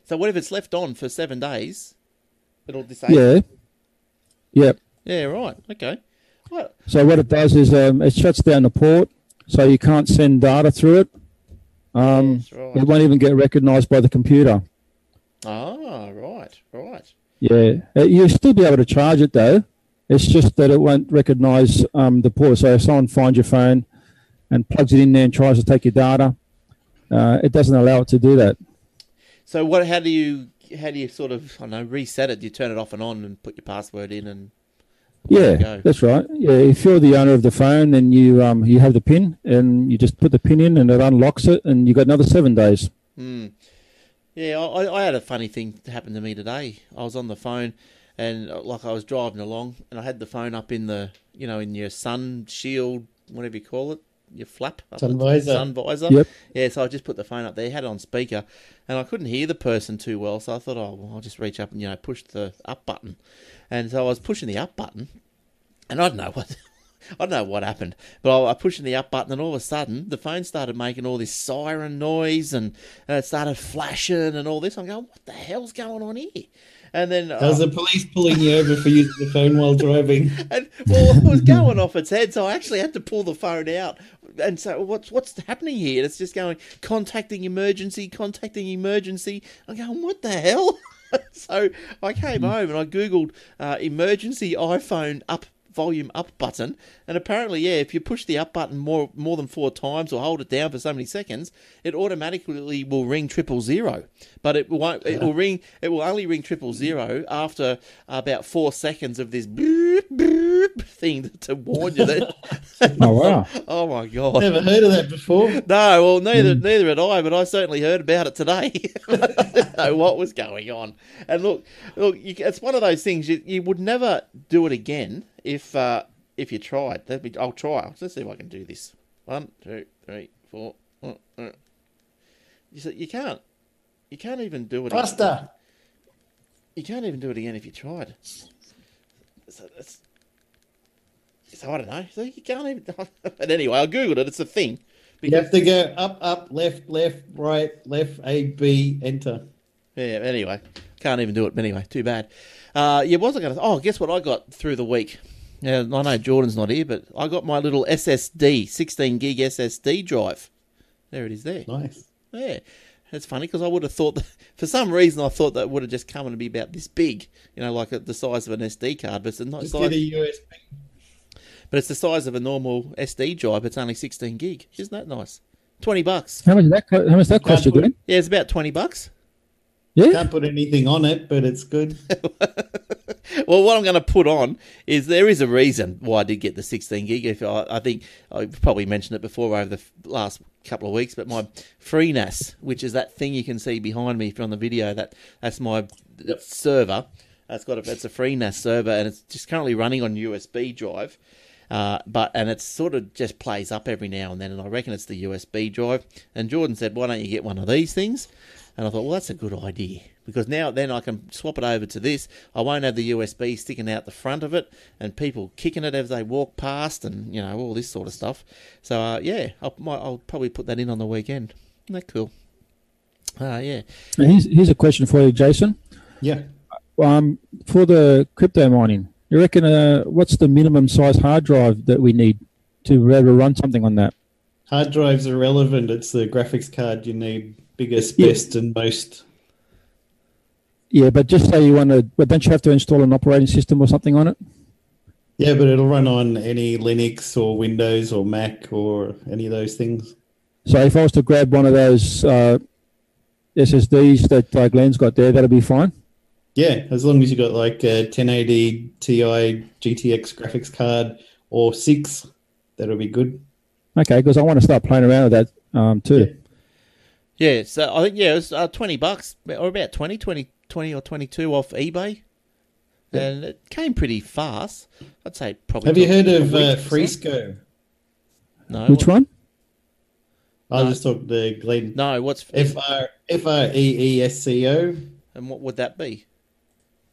So what if it's left on for 7 days? It'll disable. Yeah. Yep. Yeah. Right. Okay. What? So what it does is it shuts down the port, so you can't send data through it. Yes, right. It won't even get recognised by the computer. Ah, right. Yeah, you'll still be able to charge it though. It's just that it won't recognise the port. So if someone finds your phone and plugs it in there and tries to take your data, it doesn't allow it to do that. So what? How do you sort of reset it? Do you turn it off and on and put your password in and? Yeah, that's right. Yeah, if you're the owner of the phone, then you have the pin, and you just put the pin in, and it unlocks it, and you got another 7 days. Mm. Yeah, I had a funny thing happen to me today. I was on the phone, and like I was driving along, and I had the phone up in the in your sun shield, whatever you call it, your flap, sun visor. Yep. Yeah, so I just put the phone up there, had it on speaker, and I couldn't hear the person too well, so I thought, oh, well, I'll just reach up and push the up button. And so I was pushing the up button, and I don't know what happened, but I was pushing the up button, and all of a sudden the phone started making all this siren noise, and it started flashing and all this. I'm going, what the hell's going on here? And then was the police pulling you over for using the phone while driving? It was going off its head, so I actually had to pull the phone out. And so what's happening here? And it's just going, contacting emergency. I'm going, what the hell? So I came home and I Googled emergency iPhone up volume up button, and apparently, if you push the up button more than 4 times or hold it down for so many seconds, it automatically will ring 000. But it won't. It will ring. It will only ring 000 after about 4 seconds of this boop boop thing to warn you that. Oh wow! Oh my god! Never heard of that before. No, well, neither had I, but I certainly heard about it today. I didn't know what was going on. And look, it's one of those things you would never do it again. If you tried, I'll try. Let's see if I can do this. 1, 2, 3, 4. You can't. You can't even do it. Faster. You can't even do it again if you tried. So I don't know. So you can't even. But anyway, I googled it. It's a thing. You have to go up, left, right, left, A, B, enter. Yeah. Anyway, can't even do it. But anyway, too bad. Wasn't going to. Oh, guess what I got through the week. Yeah, I know Jordan's not here, but I got my little SSD, 16 gig SSD drive. There it is there. Nice. Yeah. That's funny because I would have thought that, for some reason, I thought that would have just come and be about this big, like the size of an SD card, but it's not just size. Get a USB. But it's the size of a normal SD drive. It's only 16 gig. Isn't that nice? $20. How much that cost you, Glenn? Yeah, it's about $20. Yeah. Can't put anything on it, but it's good. Well, what I'm going to put on is there is a reason why I did get the 16 gig. I think I probably mentioned it before over the last couple of weeks, but my FreeNAS, which is that thing you can see behind me if you're on the video, that's my server. It's a FreeNAS server, and it's just currently running on USB drive. But it sort of just plays up every now and then, and I reckon it's the USB drive. And Jordan said, "Why don't you get one of these things?" And I thought, well, that's a good idea, because now then I can swap it over to this. I won't have the USB sticking out the front of it and people kicking it as they walk past, and you know, all this sort of stuff. So I'll probably put that in on the weekend. Isn't that cool? Here's a question for you, Jason. Yeah. For the crypto mining, you reckon what's the minimum size hard drive that we need to be able to run something on that? Hard drives are relevant. It's the graphics card you need. Biggest, best, and most. Yeah, but just say you want to... But don't you have to install an operating system or something on it? Yeah, but it'll run on any Linux or Windows or Mac or any of those things. So if I was to grab one of those SSDs that Glenn's got there, that'll be fine? Yeah, as long as you've got like a 1080 Ti GTX graphics card or 6, that'll be good. Okay, because I want to start playing around with that too. Yeah. Yeah, so I think, yeah, it was $20, or about 20 or 22 off eBay. Yeah. And it came pretty fast. I'd say probably... Have you heard of Freesco? No. Which one? I just talked to Glenn. No, what's... Freesco. And what would that be?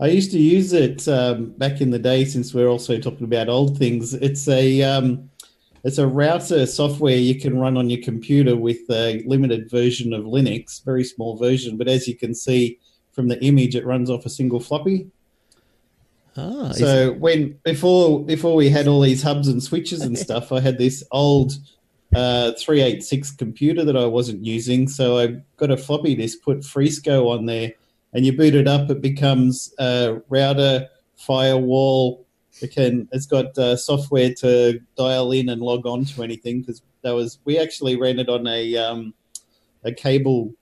I used to use it back in the day, since we're also talking about old things. It's a router software you can run on your computer with a limited version of Linux, very small version. But as you can see from the image, it runs off a single floppy. Ah, so before we had all these hubs and switches and stuff, I had this old 386 computer that I wasn't using. So I got a floppy disk, put Freesco on there, and you boot it up. It becomes a router, firewall. It's got software to dial in and log on to anything, because we actually ran it on a cable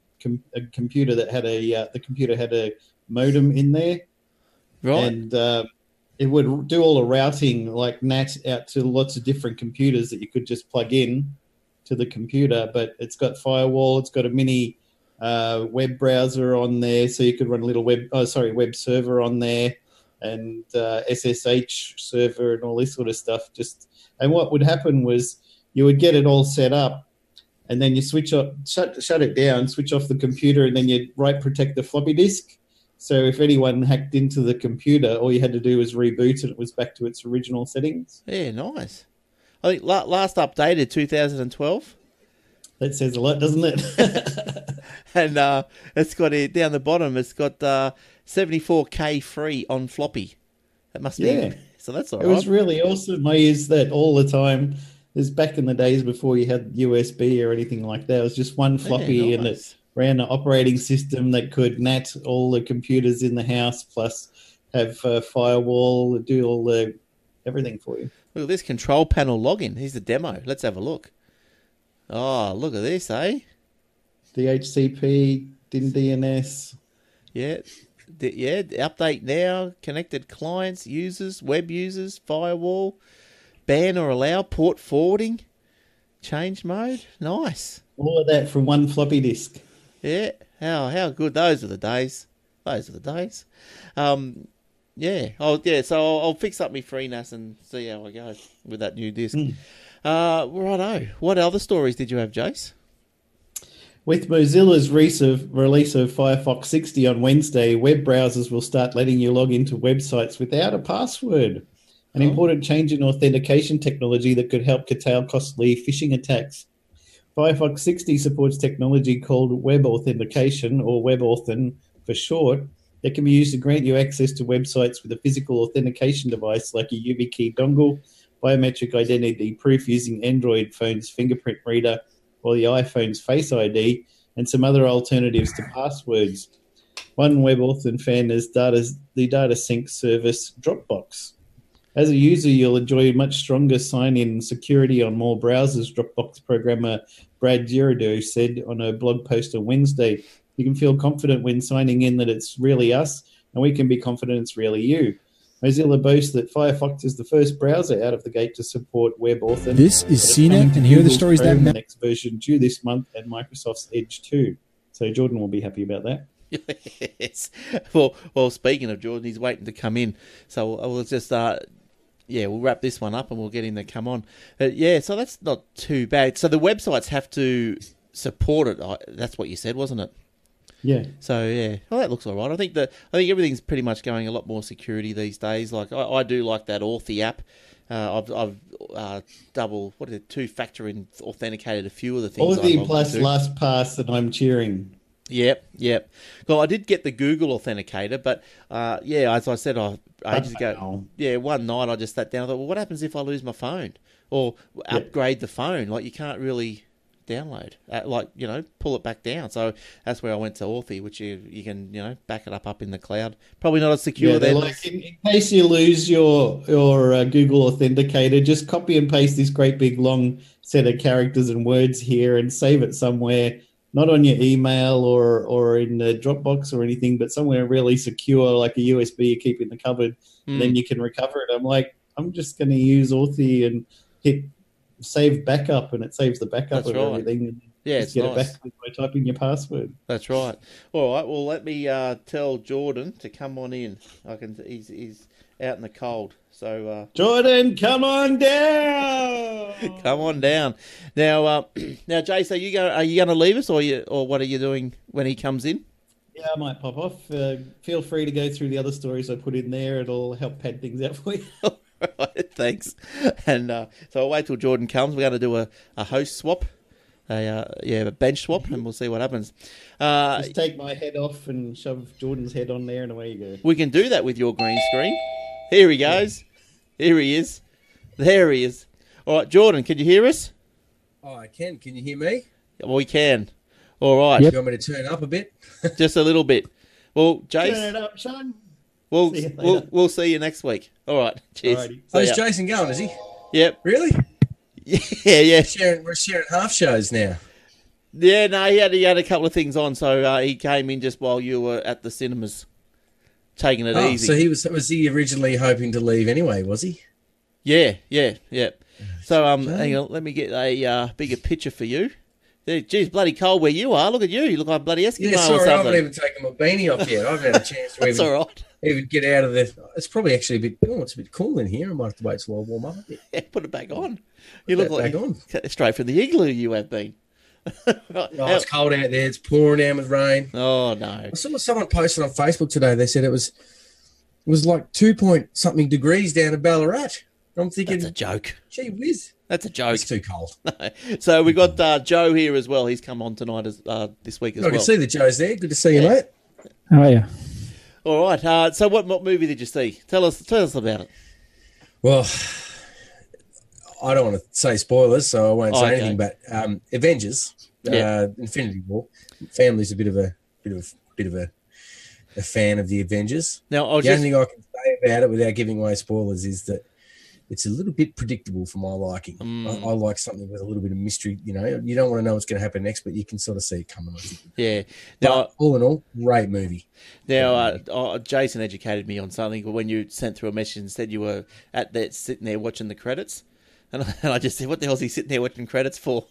computer that had the computer had a modem in there, right? And it would do all the routing, like NAT out to lots of different computers that you could just plug in to the computer. But it's got firewall, it's got a mini web browser on there, so you could run a little web server on there. And SSH server and all this sort of stuff. And what would happen was you would get it all set up, and then you shut it down, switch off the computer, and then you'd protect the floppy disk. So if anyone hacked into the computer, all you had to do was reboot, and it was back to its original settings. Yeah, nice. I think last updated 2012. That says a lot, doesn't it? And it's got it down the bottom. It's got 74K free on floppy. That must be it. So that's all right. It was really awesome. I used that all the time. It was back in the days before you had USB or anything like that. It was just one floppy, and it ran an operating system that could NAT all the computers in the house, plus have a firewall, do all the everything for you. Look at this control panel login. Here's the demo. Let's have a look. Oh, look at this, eh? DHCP, DIN DNS. Yeah, update now, connected clients, users, web users, firewall, ban or allow, port forwarding, change mode. Nice. All of that from one floppy disk. Yeah, how good. Those are the days. So I'll fix up my FreeNAS and see how I go with that new disk. Righto. What other stories did you have, Jace? With Mozilla's release of Firefox 60 on Wednesday, web browsers will start letting you log into websites without a password, an important change in authentication technology that could help curtail costly phishing attacks. Firefox 60 supports technology called WebAuthn, or WebAuthn for short, that can be used to grant you access to websites with a physical authentication device like a YubiKey dongle, biometric identity proof using Android phone's fingerprint reader, or the iPhone's Face ID, and some other alternatives to passwords. One WebAuthn fan is the data sync service Dropbox. As a user, you'll enjoy much stronger sign-in security on more browsers, Dropbox programmer Brad Giraudoux said on a blog post on Wednesday. You can feel confident when signing in that it's really us, and we can be confident it's really you. Mozilla boasts that Firefox is the first browser out of the gate to support WebAuthn. This is CNET, and here are the stories that matter. Next version due this month, and Microsoft's Edge 2. So Jordan will be happy about that. Yes. Well, speaking of Jordan, he's waiting to come in. So we'll just, we'll wrap this one up and we'll get him to come on. So that's not too bad. So the websites have to support it. That's what you said, wasn't it? Yeah. So well, that looks all right. I think everything's pretty much going a lot more security these days. Like I do like that Authy app. I've two-factor authenticated a few of the things. Authy plus LastPass, and I'm cheering. Yep. Well, I did get the Google Authenticator, but as I said ages ago, one night I just sat down and thought, well, what happens if I lose my phone or upgrade the phone? Like you can't really download, pull it back down. So that's where I went to Authy, which you can back it up in the cloud. Probably not as secure then. Like in case you lose your Google Authenticator, just copy and paste this great big long set of characters and words here and save it somewhere, not on your email or in the Dropbox or anything, but somewhere really secure, like a USB you keep in the cupboard, and then you can recover it. I'm just going to use Authy and hit save backup, and it saves the backup of everything. Yeah, just get it back by typing your password. That's right. All right, well, let me tell Jordan to come on in. He's out in the cold. So Jordan, come on down. Come on down. Now, Jace, are you going to leave us, or what are you doing when he comes in? Yeah, I might pop off. Feel free to go through the other stories I put in there. It'll help pad things out for you. Right, thanks. And so I'll wait till Jordan comes. We're going to do a host swap, a bench swap, and we'll see what happens. Just take my head off and shove Jordan's head on there, and away you go. We can do that with your green screen. Here he goes. Yeah. Here he is. There he is. All right, Jordan, can you hear us? Oh, I can. Can you hear me? We can. All right. Yep. You want me to turn up a bit? Just a little bit. Well, Jace. Turn it up, son. We'll see you next week. All right. Cheers. How's Jason going? Is he? Yep. Really? Yeah. We're sharing half shows now. Yeah. No, he had a couple of things on, so he came in just while you were at the cinemas, taking it easy. So he was he originally hoping to leave anyway? Was he? Yeah. So hang on. Let me get a bigger picture for you. Geez, bloody cold where you are. Look at you. You look like a bloody Eskimo or something. I haven't even taken my beanie off yet. I haven't had a chance to even get out of the... It's probably actually it's a bit cool in here. I might have to wait till I warm up a bit. Yeah, put it back on. You look like straight from the igloo you have been. It's cold out there. It's pouring down with rain. Oh, no. I saw someone posted on Facebook today. They said it was like 2-point-something degrees down in Ballarat. I'm thinking... That's a joke. Gee whiz. That's a joke. It's too cold. No. So we've got Joe here as well. He's come on tonight this week as well. Good to see that Joe's there. Good to see you, mate. How are you? All right. So what movie did you see? Tell us about it. Well, I don't want to say spoilers, so I won't say anything. But Avengers, Infinity War. Family's a bit of a fan of the Avengers. Now, the only thing I can say about it without giving away spoilers is that it's a little bit predictable for my liking. I like something with a little bit of mystery. You don't want to know what's going to happen next, but you can sort of see it coming. Yeah. Now, all in all, great movie. Now, Jason educated me on something when you sent through a message and said you were sitting there watching the credits, and I just said, "What the hell is he sitting there watching credits for?"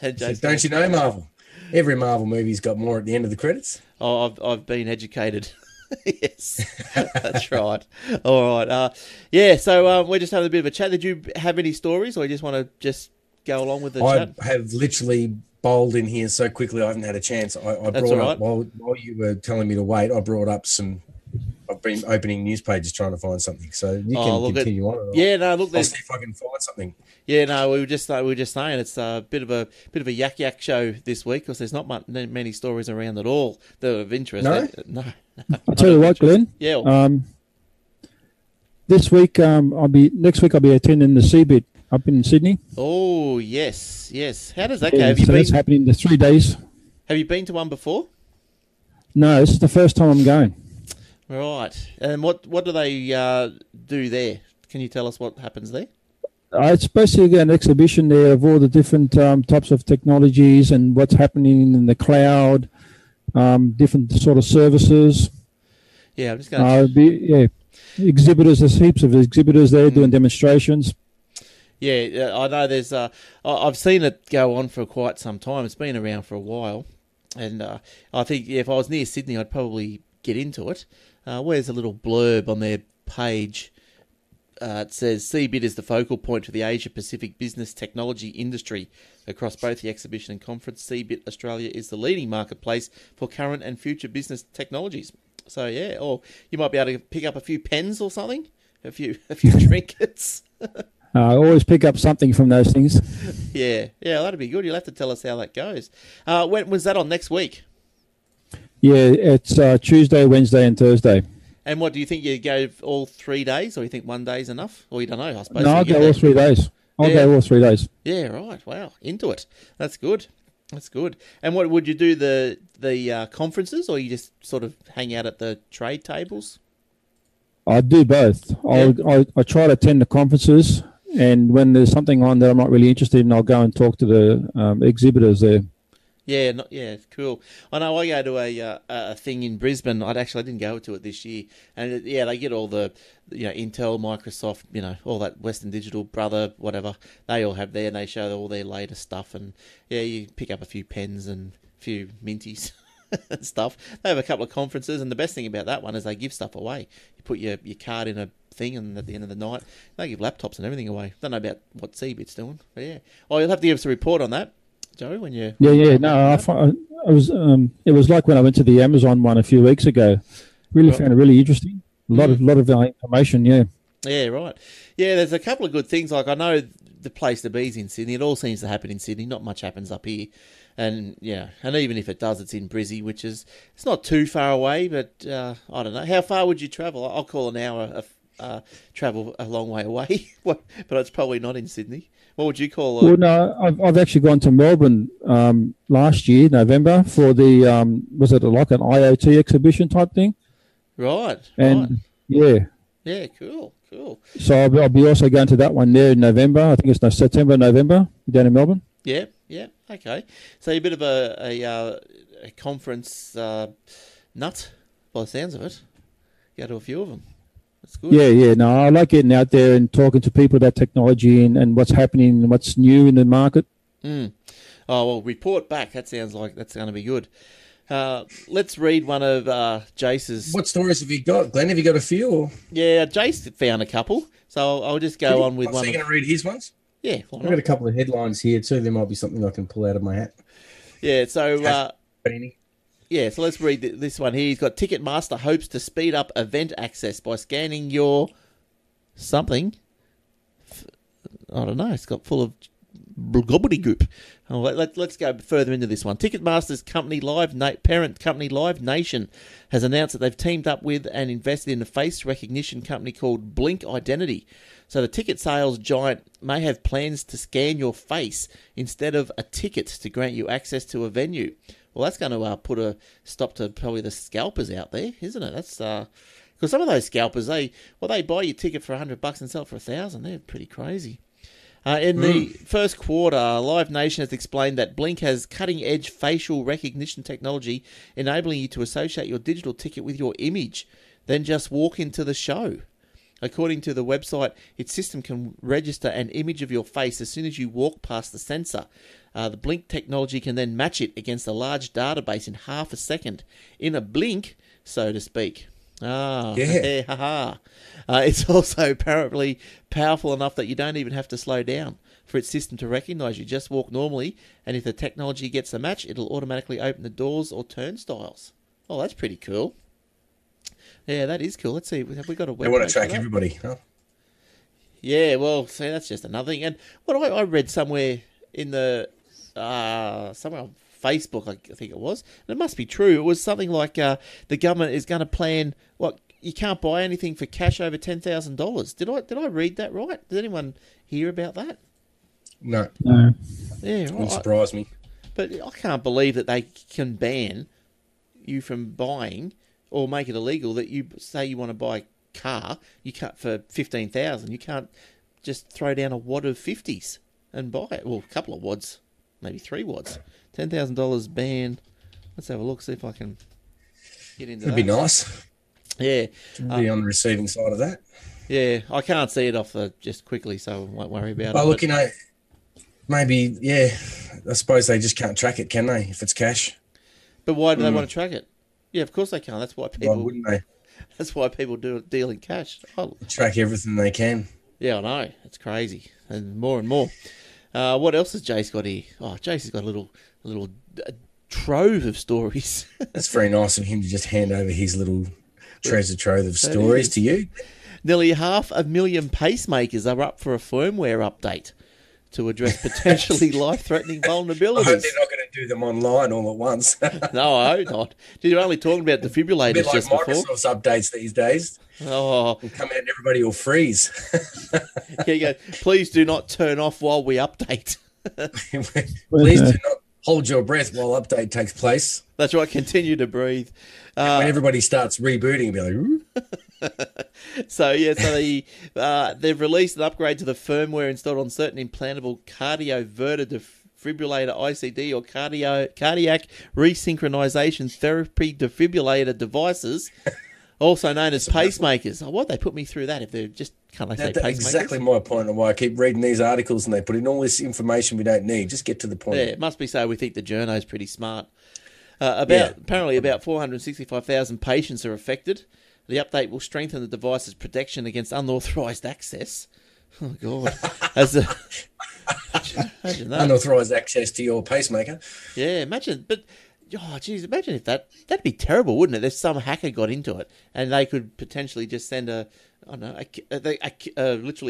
And Jason said, "Don't you know Marvel? Every Marvel movie's got more at the end of the credits." Oh, I've been educated. Yes, that's right. All right. We're just having a bit of a chat. Did you have any stories, or you just want to just go along with the chat? I have literally bowled in here so quickly I haven't had a chance. I brought up, while you were telling me to wait, I brought up some... I've been opening news pages trying to find something, so you can continue on. I'll see if I can find something. Yeah, no, we were just saying it's a bit of a yak show this week because there's not many stories around at all that are of interest. No. I'll tell you what, Glenn. Yeah. This week, next week I'll be attending the CeBIT up in Sydney. Oh yes. How does that go? That's happening in 3 days. Have you been to one before? No, this is the first time I'm going. Right. And what do they do there? Can you tell us what happens there? It's basically an exhibition there of all the different types of technologies and what's happening in the cloud, different sort of services. Yeah, I'm just going to... Exhibitors, there's heaps of exhibitors there doing demonstrations. Yeah, I know I've seen it go on for quite some time. It's been around for a while. And I think if I was near Sydney, I'd probably get into it. Where's a little blurb on their page? It says, CeBIT is the focal point for the Asia-Pacific business technology industry. Across both the exhibition and conference, CeBIT Australia is the leading marketplace for current and future business technologies. So, yeah, or you might be able to pick up a few pens or something, a few trinkets. I always pick up something from those things. Yeah, that'd be good. You'll have to tell us how that goes. When was that on next week? Yeah, it's Tuesday, Wednesday and Thursday. And what, do you think you go all 3 days, or you think one day's enough? Or you don't know, I suppose. No, I'll go all 3 days. I'll go all 3 days. Yeah, right. Wow, into it. That's good. And what, would you do the conferences, or you just sort of hang out at the trade tables? I do both. Yeah. I try to attend the conferences, and when there's something on that I'm not really interested in, I'll go and talk to the exhibitors there. Yeah, cool. I know I go to a thing in Brisbane. I didn't go to it this year, and yeah, they get all the Intel, Microsoft, all that Western Digital, Brother, whatever. They all have there, and they show all their latest stuff. And yeah, you pick up a few pens and a few minties. And stuff. They have a couple of conferences, and the best thing about that one is they give stuff away. You put your card in a thing, and at the end of the night, they give laptops and everything away. Don't know about what CeBIT's doing, but yeah. Oh, you'll have to give us a report on that, Joe, when you... Yeah. No, I was. It was like when I went to the Amazon one a few weeks ago. Found it really interesting. A lot of information, yeah. Yeah, right. Yeah, there's a couple of good things. Like, I know the place to be is in Sydney. It all seems to happen in Sydney. Not much happens up here. And yeah, and even if it does, it's in Brizzy, which is, it's not too far away, but I don't know. How far would you travel? I'll call an hour travel a long way away, but it's probably not in Sydney. What would you call it? Well, no, I've actually gone to Melbourne last year, November, for the, was it like an IoT exhibition type thing? Right. And yeah. Yeah, cool. So I'll be also going to that one there in November. I think it's November, down in Melbourne. Yeah, okay. So you're a bit of a conference nut, by the sounds of it. Go to a few of them. That's good. Yeah. No, I like getting out there and talking to people about technology and what's happening and what's new in the market. Oh, well, report back. That sounds like that's going to be good. Let's read one of Jace's. What stories have you got, Glenn? Have you got a few? Or? Yeah, Jace found a couple, so I'll just go on with one. So you're going to read his ones? Yeah, I've got a couple of headlines here too. There might be something I can pull out of my hat. Yeah, so so let's read this one here. He's got Ticketmaster hopes to speed up event access by scanning your something. I don't know. It's got full of gobbledygook. Let's go further into this one. Ticketmaster's parent company Live Nation has announced that they've teamed up with and invested in a face recognition company called Blink Identity. So the ticket sales giant may have plans to scan your face instead of a ticket to grant you access to a venue. Well, that's going to put a stop to probably the scalpers out there, isn't it? That's because some of those scalpers, they buy your ticket for $100 and sell it for $1,000. They're pretty crazy. In the first quarter, Live Nation has explained that Blink has cutting-edge facial recognition technology enabling you to associate your digital ticket with your image, then just walk into the show. According to the website, its system can register an image of your face as soon as you walk past the sensor. The Blink technology can then match it against a large database in half a second, in a blink, so to speak. It's also apparently powerful enough that you don't even have to slow down for its system to recognise you. Just walk normally, and if the technology gets a match, it'll automatically open the doors or turnstiles. Oh, that's pretty cool. Yeah, that is cool. Let's see. Have we got a website? They want to track everybody, huh? Yeah, well, see, that's just another thing. And what I read somewhere in the somewhere on Facebook, I think it was, and it must be true. It was something like the government is going to plan. You can't buy anything for cash over $10,000. Did I read that right? Did anyone hear about that? No. Yeah, it wouldn't surprise me. But I can't believe that they can ban you from buying or make it illegal that you say you want to buy a car. You cut for $15,000. You can't just throw down a wad of 50s and buy it. Well, a couple of wads, maybe 3 wads. $10,000 ban. Let's have a look, see if I can get into that. That'd be nice. Yeah. To be on the receiving side of that. Yeah, I can't see it off just quickly, so I won't worry about it. Look, maybe, I suppose they just can't track it, can they, if it's cash? But why do they want to track it? Yeah, of course they can. That's why people. Why wouldn't they? That's why people deal in cash. Oh. Track everything they can. Yeah, I know. It's crazy, and more. What else has Jace got here? Oh, Jace has got a little trove of stories. That's very nice of him to just hand over his little treasure trove of stories to you. Nearly 500,000 pacemakers are up for a firmware update to address potentially life-threatening vulnerabilities. I hope they're not going to do them online all at once. No, I hope not. You're only talking about defibrillators. A bit like just Microsoft's before. Updates these days. Oh, it'll come out and everybody will freeze. Here you go. Please do not turn off while we update. Please do not hold your breath while update takes place. That's right. Continue to breathe. And when everybody starts rebooting, be like. Ooh. So they've released an upgrade to the firmware installed on certain implantable cardioverter defibrillator ICD or cardiac resynchronization therapy defibrillator devices, also known as pacemakers. Oh, why'd they put me through that if they're just can't they say pacemakers? Exactly my point on why I keep reading these articles and they put in all this information we don't need. Just get to the point. Yeah, it must be so we think the journo's pretty smart. Apparently about 465,000 patients are affected. The update will strengthen the device's protection against unauthorized access. Oh, God. Imagine that. Unauthorized access to your pacemaker. Yeah, imagine. But, oh, geez, imagine if that'd be terrible, wouldn't it? If some hacker got into it and they could potentially just send literally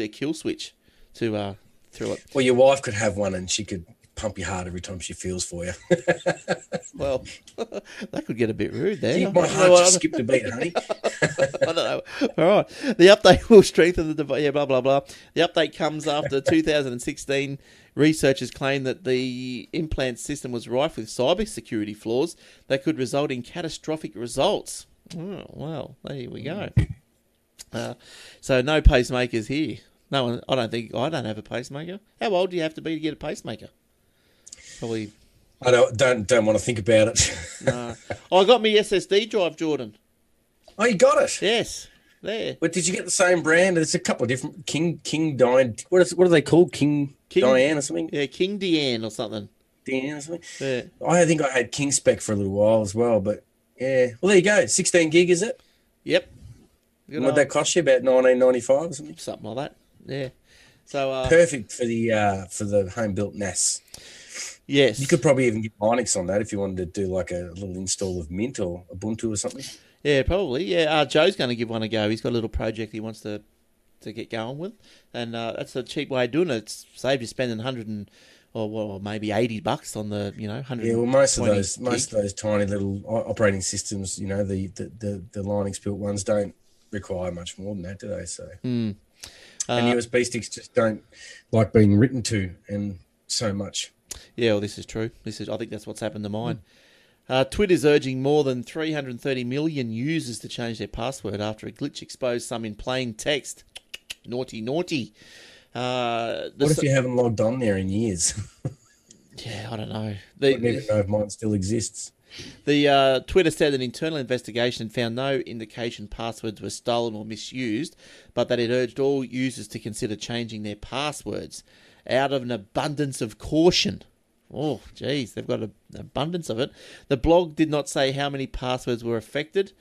a kill switch through it. Well, your wife could have one and she could pump your heart every time she feels for you. Well, that could get a bit rude there. Gee, my heart just skipped a beat, honey. I don't know. All right. The update will strengthen the device. Yeah, blah, blah, blah. The update comes after 2016. Researchers claim that the implant system was rife with cybersecurity flaws that could result in catastrophic results. Oh, well, there we go. So no pacemakers here. No one. I don't have a pacemaker. How old do you have to be to get a pacemaker? Probably. I don't want to think about it. No. I got my SSD drive, Jordan. Oh, you got it? Yes. There. But did you get the same brand? There's a couple of different King Diane. What are they called? King Diane or something? Yeah, King Diane or something. Diane or something. Yeah. I think I had King Spec for a little while as well, but yeah. Well, there you go. 16 gig, is it? Yep. What'd that cost you? About $19.95 or something? Something like that. Yeah. So perfect for the home built NAS. Yes. You could probably even get Linux on that if you wanted to do like a little install of Mint or Ubuntu or something. Yeah, probably. Yeah, Joe's going to give one a go. He's got a little project he wants to get going with, and that's a cheap way of doing it. It's saved you spending maybe $80 on the $100. Yeah, well, most of those tiny little operating systems, the Linux built ones don't require much more than that, do they? So and USB sticks just don't like being written to and so much. Yeah, well, this is true. I think that's what's happened to mine. Twitter's urging more than 330 million users to change their password after a glitch exposed some in plain text. Naughty. What if you haven't logged on there in years? Yeah, I don't know. I don't even know if mine still exists. The Twitter said an internal investigation found no indication passwords were stolen or misused, but that it urged all users to consider changing their passwords out of an abundance of caution. Oh, geez, they've got an abundance of it. The blog did not say how many passwords were affected.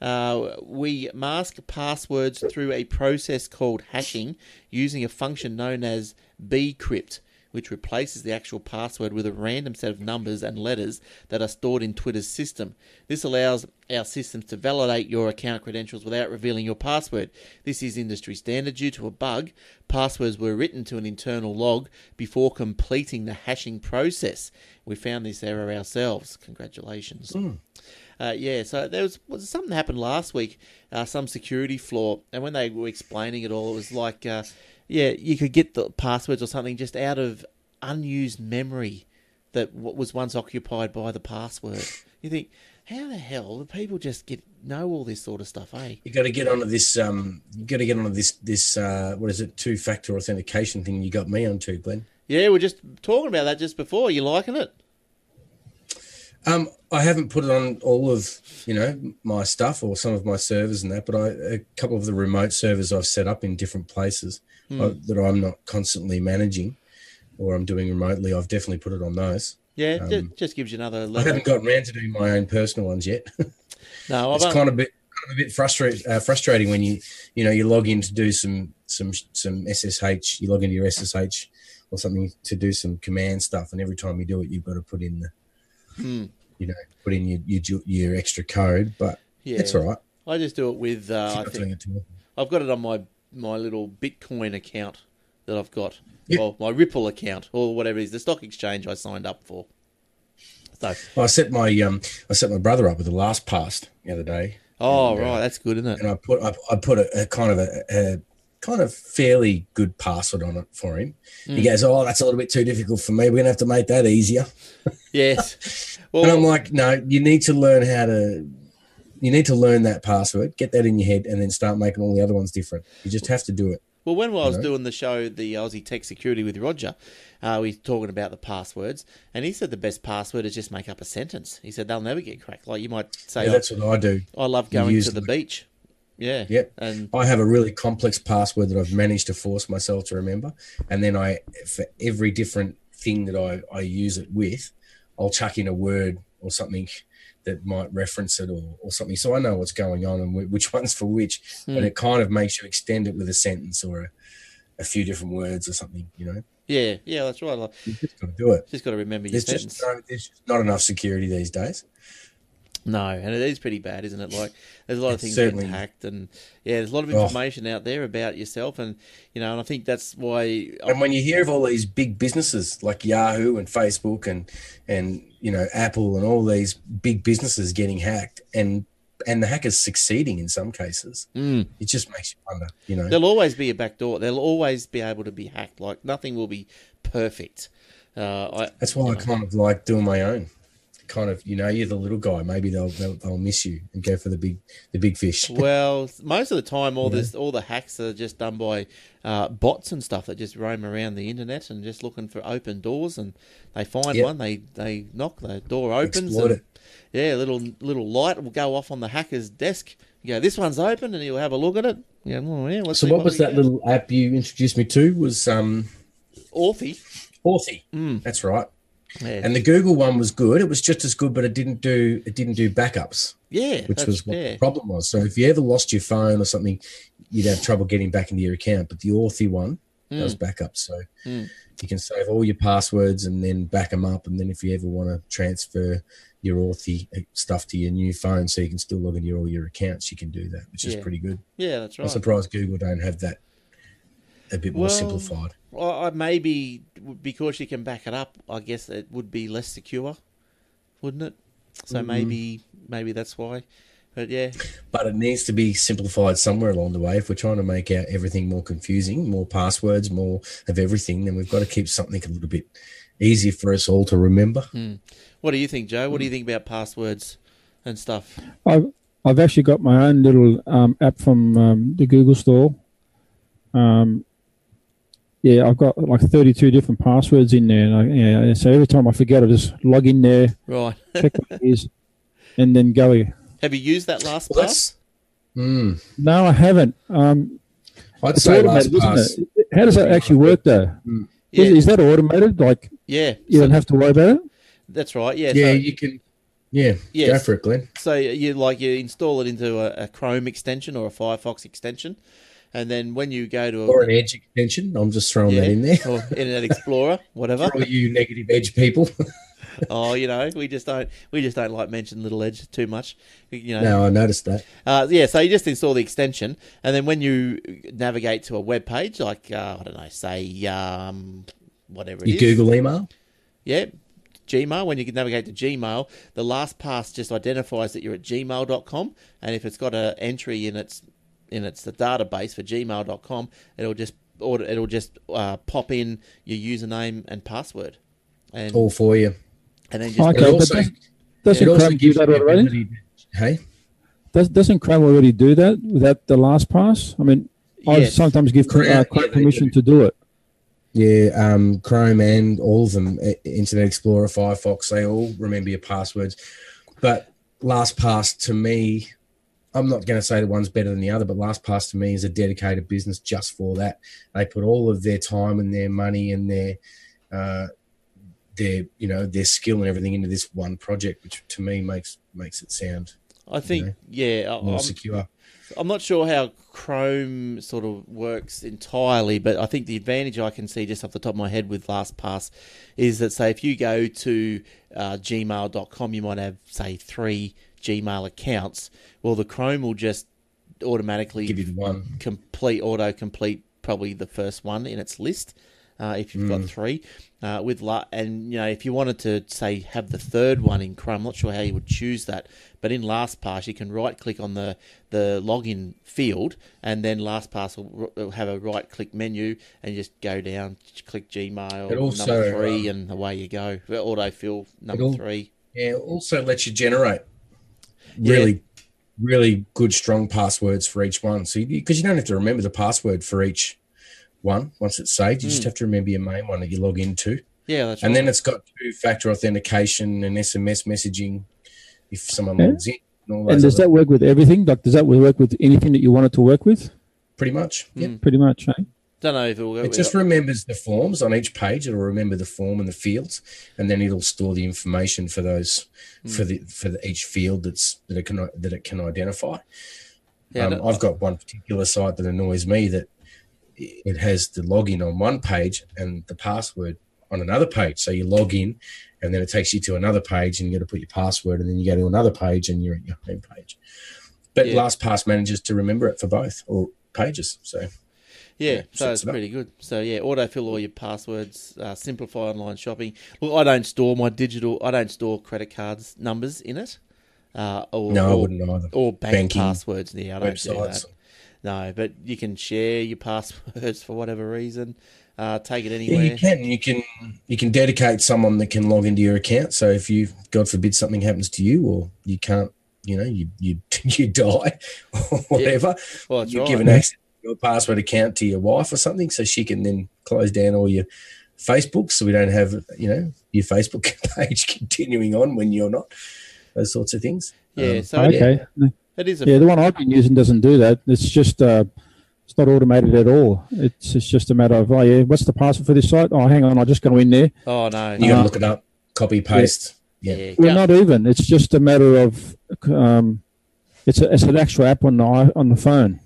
We mask passwords through a process called hashing using a function known as bcrypt, which replaces the actual password with a random set of numbers and letters that are stored in Twitter's system. This allows our systems to validate your account credentials without revealing your password. This is industry standard. Due to a bug, passwords were written to an internal log before completing the hashing process. We found this error ourselves. Congratulations. So there was something happened last week, some security flaw, and when they were explaining it all, it was like... you could get the passwords or something just out of unused memory that was once occupied by the password. You think, how the hell do people just know all this sort of stuff, eh? You got to get onto this. You got to get onto this what is it? 2-factor authentication thing you got me onto, Glenn. Yeah, we're just talking about that just before. You liking it? I haven't put it on all of my stuff or some of my servers and that, but a couple of the remote servers I've set up in different places that I'm not constantly managing or I'm doing remotely, I've definitely put it on those. Yeah, just gives you another level. I haven't gotten around to doing my own personal ones yet. No, it's kind of a bit frustrating when you know you log in to do some SSH. You log into your SSH or something to do some command stuff, and every time you do it, you've got to put in the your extra code. But yeah, it's all right. I just do it with I've got it on my little Bitcoin account that I've got. Yep. Well, my Ripple account or whatever it is, the stock exchange I signed up for. So well, I set my brother up with a LastPass the other day. Oh, and, right, that's good, isn't it? And I put a kind of fairly good password on it for him. Mm. He goes, "Oh, that's a little bit too difficult for me. We're going to have to make that easier." Yes. Well, and I'm like, "No, you need to learn how to. You need to learn that password, get that in your head, and then start making all the other ones different. You just have to do it." Well, when I was doing the show, the Aussie Tech Security with Roger, we were talking about the passwords, and he said the best password is just make up a sentence. He said they'll never get cracked. Like you might say, yeah, that's what I do. I love going to the beach. Yeah. Yep. And I have a really complex password that I've managed to force myself to remember, and then for every different thing that I use it with, I'll chuck in a word or something that might reference it or something. So I know what's going on and which one's for which, but it kind of makes you extend it with a sentence or a few different words or something, you know? Yeah, yeah, that's right. Like, you just got to do it. Just got to remember your sentence. There's just not enough security these days. No, and it is pretty bad, isn't it? Like there's a lot of things getting hacked and, yeah, there's a lot of information out there about yourself and, you know, and I think that's why... And when you hear of all these big businesses like Yahoo and Facebook and you know, Apple and all these big businesses getting hacked and the hackers succeeding in some cases, it just makes you wonder, you know. There'll always be a backdoor. They'll always be able to be hacked. Like nothing will be perfect. That's why I kind of like doing my own. Kind of, you know, you're the little guy. Maybe they'll miss you and go for the big fish. Well, most of the time, all the hacks are just done by bots and stuff that just roam around the internet and just looking for open doors. And they find one, they knock, the door opens, and, yeah, little light will go off on the hacker's desk. You go, "This one's open," and he'll have a look at it. You go, "Oh, yeah, let's see what was that little app you introduced me to? Was Authy? Authy. That's right. Yeah. And the Google one was good. It was just as good, but it didn't do backups. Yeah, which was what the problem was. So if you ever lost your phone or something, you'd have trouble getting back into your account. But the Authy one does backups, so you can save all your passwords and then back them up. And then if you ever want to transfer your Authy stuff to your new phone, so you can still log into all your accounts, you can do that, which is pretty good. Yeah, that's right. I'm surprised Google don't have that a bit more simplified. Maybe because you can back it up, I guess it would be less secure, wouldn't it? So maybe that's why. But yeah. But it needs to be simplified somewhere along the way. If we're trying to make out everything more confusing, more passwords, more of everything, then we've got to keep something a little bit easier for us all to remember. What do you think, Joe? What do you think about passwords and stuff? I've actually got my own little app from the Google Store. Yeah, I've got like 32 different passwords in there. And so every time I forget, I just log in there, right? Check what it is, and then go. Have you used that LastPass? No, I haven't. I'd say LastPass. How does that actually work, though? Yeah. Is that automated? Like, you don't have to worry about it? That's right, yeah. Yeah, so you can... Yeah, go for it, Glenn. So you install it into a Chrome extension or a Firefox extension. And then when you go to... Or an Edge extension. I'm just throwing that in there. Or Internet Explorer, whatever. For all you negative Edge people. Oh, you know, we just don't like mention Little Edge too much. You know. No, I noticed that. So you just install the extension. And then when you navigate to a web page, like, I don't know, say whatever it is. Your Google email? Yeah, Gmail. When you navigate to Gmail, the LastPass just identifies that you're at gmail.com. And if it's got an entry in its the database for gmail.com, it'll just pop in your username and password, and all for you. And then just doesn't Chrome already do that without the LastPass? I mean, I sometimes give Chrome permission to do it. Yeah, Chrome and all of them, Internet Explorer, Firefox, they all remember your passwords. But LastPass to me, I'm not going to say that one's better than the other, but LastPass to me is a dedicated business just for that. They put all of their time and their money and their skill and everything into this one project, which to me makes it sound, I think, more secure. I'm not sure how Chrome sort of works entirely, but I think the advantage I can see just off the top of my head with LastPass is that, say, if you go to gmail.com, you might have, say, 3 Gmail accounts. Well, the Chrome will just automatically give you the one. Auto-complete probably the first one in its list if you've got 3. And if you wanted to, say, have the third one in Chrome, I'm not sure how you would choose that, but in LastPass you can right-click on the login field, and then LastPass will have a right-click menu, and you just go down, click Gmail, also, number 3, and away you go. Autofill number 3. Yeah, also lets you generate really good, strong passwords for each one. So because you don't have to remember the password for each one once it's saved, you just have to remember your main one that you log into. Yeah, that's right. And then it's got 2-factor authentication and SMS messaging if someone logs in. And does that work with everything? Like, does that work with anything that you want it to work with? Pretty much. Yeah, pretty much. Right? Don't know if it will go. It just remembers the forms on each page. It'll remember the form and the fields, and then it'll store the information for those for each field that it can identify. Yeah, I've got one particular site that annoys me that it has the login on one page and the password on another page. So you log in, and then it takes you to another page, and you got to put your password, and then you go to another page, and you're at your home page. But LastPass manages to remember it for both or pages. So so it's pretty good. So autofill all your passwords, simplify online shopping. Look, I don't store credit cards numbers in it. I wouldn't either. Or banking passwords. Yeah, I don't do that. No, but you can share your passwords for whatever reason. Take it anywhere. Yeah, you can dedicate someone that can log into your account. So if you, God forbid, something happens to you, or you can't, you die or whatever, well, you give an access to your password account to your wife or something, so she can then close down all your Facebook, so we don't have your Facebook page continuing on when you're not. Those sorts of things. Yeah. The one I've been using doesn't do that. It's just it's not automated at all. It's just a matter of, what's the password for this site? Oh, hang on, I'm just going to go in there. Oh, no. You got to look it up, copy, paste. Yeah. Not even. It's just a matter of it's an actual app on the phone.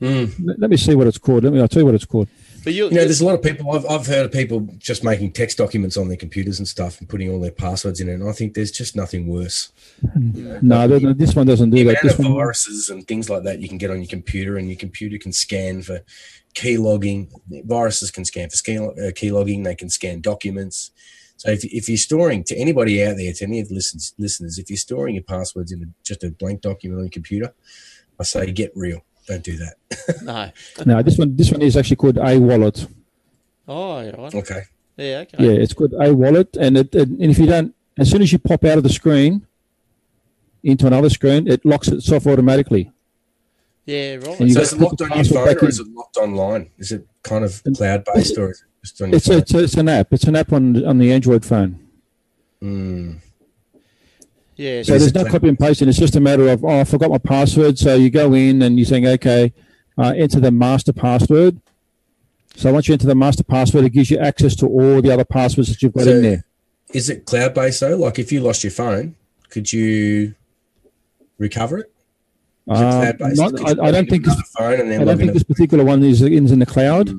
Let me see what it's called. I'll tell you what it's called. But there's a lot of people. I've heard of people just making text documents on their computers and stuff, and putting all their passwords in it. And I think there's just nothing worse. No, this one doesn't do that. The amount of viruses and things like that you can get on your computer, and your computer can scan for keylogging. Viruses can scan for keylogging. They can scan documents. So if you're storing, to anybody out there, to any of the listeners, if you're storing your passwords in just a blank document on your computer, I say get real. Don't do that. No. This one is actually called A-Wallet. Oh, right. Okay. Yeah. Okay. Yeah, it's called A-Wallet, and and if you don't, as soon as you pop out of the screen into another screen, it locks itself automatically. Yeah. Right. So is it locked on your phone, or is it locked online? Is it kind of cloud-based, or is it just on your phone? It's an app. It's an app on the Android phone. Yeah, so there's no copy and pasting. It's just a matter of, I forgot my password. So you go in and you're saying, okay, enter the master password. So once you enter the master password, it gives you access to all the other passwords that you've got in there. Is it cloud-based though? Like if you lost your phone, could you recover it? Is it cloud-based? I don't think this particular one is in the cloud.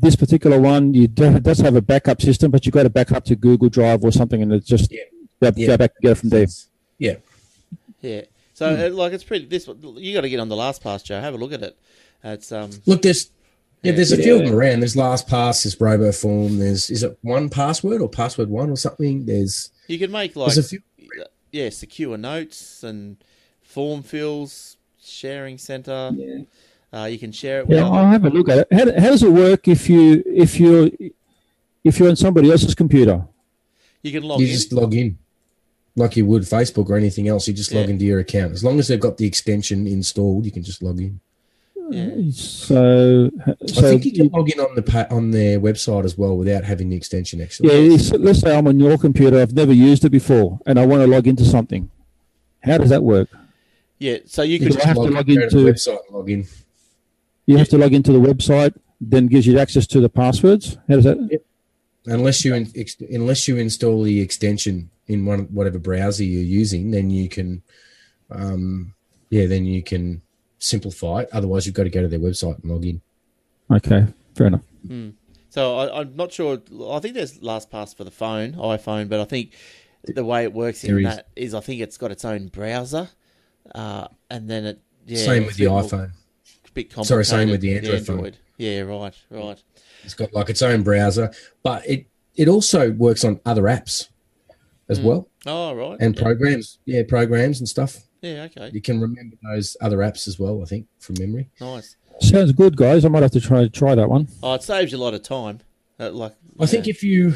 This particular one, it does have a backup system, but you've got to back up to Google Drive or something, and it's just... Yeah. Go back and go from there. Yeah. Yeah. So, it's pretty... you got to get on the LastPass, Joe. Have a look at it. It's Look, there's a few of them around. There's LastPass, there's RoboForm, is it one password or password one or something? You can make, secure notes and form fills, sharing center. Yeah. You can share it. Yeah, I'll have a look at it. How does it work if you're on somebody else's computer? You can log in. You just log in. Like you would Facebook or anything else, you just log into your account. As long as they've got the extension installed, you can just log in. Yeah. So I think you can log in on their website as well without having the extension. Actually, yeah. So let's say I'm on your computer. I've never used it before, and I want to log into something. How does that work? Yeah. So you have to log into the website. You have to log into the website, then gives you access to the passwords. How does that? Yep. Unless you install the extension in whatever browser you're using, then you can, then you can simplify it. Otherwise, you've got to go to their website and log in. Okay, fair enough. Mm. So I'm not sure. I think there's LastPass for the phone, iPhone, but I think the way it works I think it's got its own browser, and then it. Yeah, same with the iPhone. Sorry, same with the Android phone. Yeah, right. It's got like its own browser, but it also works on other apps as well. Oh, right. And programs. Yeah, programs and stuff. Yeah, okay. You can remember those other apps as well, I think, from memory. Nice. Sounds good, guys. I might have to try that one. Oh, it saves you a lot of time. I think if you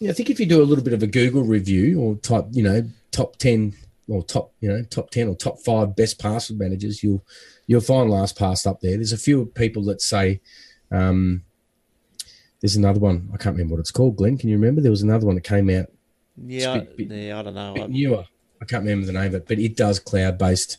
do a little bit of a Google review or type, top 10 or top 5 best password managers, you'll find LastPass up there. There's a few people that say, there's another one. I can't remember what it's called. Glenn, can you remember? There was another one that came out. Yeah, I don't know. A bit newer. I can't remember the name of it, but it does cloud-based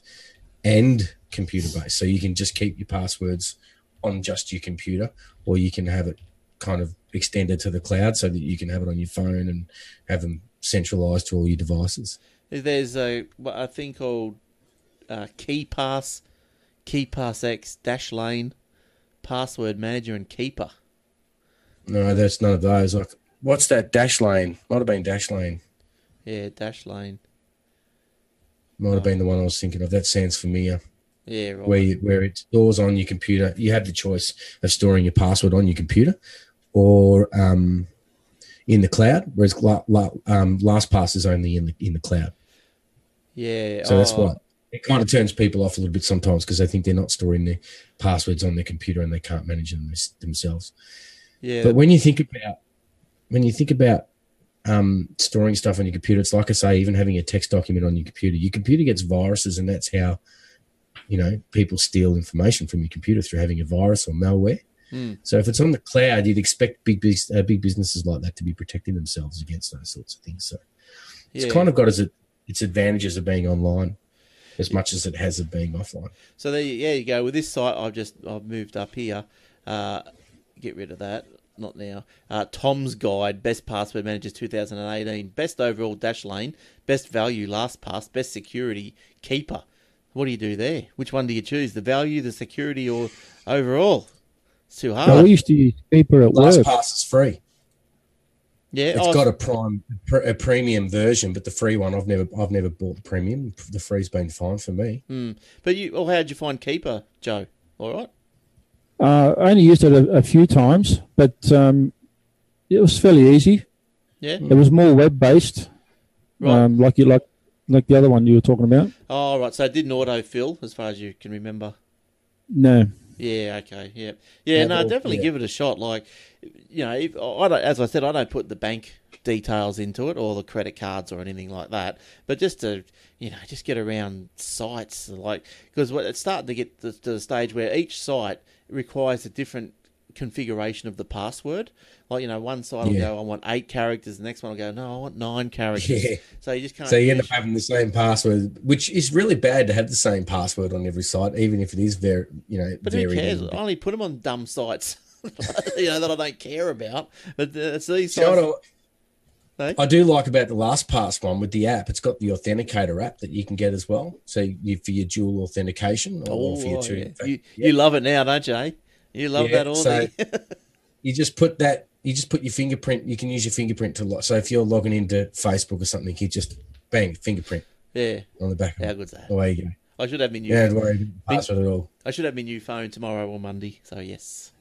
and computer-based. So you can just keep your passwords on just your computer, or you can have it kind of extended to the cloud so that you can have it on your phone and have them centralized to all your devices. There's a thing called KeyPass, KeyPass X, Dashlane, Password Manager, and Keeper. No, that's none of those. Like, what's that? Dashlane might have been Dashlane. Yeah, Dashlane might have been the one I was thinking of. That sounds familiar. Yeah, right. Where it stores on your computer. You have the choice of storing your password on your computer or in the cloud, whereas LastPass is only in the cloud. Yeah. So that's what it kind of turns people off a little bit sometimes, because they think they're not storing their passwords on their computer and they can't manage them themselves. Yeah. But when you think about storing stuff on your computer, it's like I say, even having a text document on your computer gets viruses, and that's how people steal information from your computer, through having a virus or malware. Mm. So if it's on the cloud, you'd expect big businesses like that to be protecting themselves against those sorts of things. So it's kind of got its advantages of being online as much as it has of being offline. So there you go. With this site, I've moved up here. Get rid of that. Not now. Tom's Guide, Best Password Managers 2018, Best Overall Dashlane, Best Value LastPass, Best Security Keeper. What do you do there? Which one do you choose? The value, the security, or overall? It's too hard. No, we used to use Keeper at work. LastPass is free. Yeah, it's got a premium version, but the free one, I've never bought the premium. The free's been fine for me. Mm. But how did you find Keeper, Joe? All right. I only used it a few times, but it was fairly easy. Yeah, it was more web based, right? Like the other one you were talking about. Oh, right. So it didn't autofill, as far as you can remember. No. Yeah. Okay. Yeah. Yeah. No. Definitely give it a shot. Like, as I said, I don't put the bank details into it or the credit cards or anything like that. But just to, just get around sites, like, because it's starting to get to the stage where each site requires a different configuration of the password. Like, one side will go, I want 8 characters. The next one will go, no, I want 9 characters. Yeah. So you just can't. So you end up having the same password, which is really bad to have the same password on every site, even if it is very, But who cares? I only put them on dumb sites, that I don't care about. But it's these sites. I do like about the LastPass one with the app. It's got the Authenticator app that you can get as well. So for your dual authentication or for your two. Yeah. You love it now, don't you, eh? You love that all day. So you just put your fingerprint. You can use your fingerprint to log. So if you're logging into Facebook or something, you just bang fingerprint. Yeah. On the back. How good's that? Away you go. I should have my new. Don't worry about the password at all. I should have my new phone tomorrow or Monday. So yes.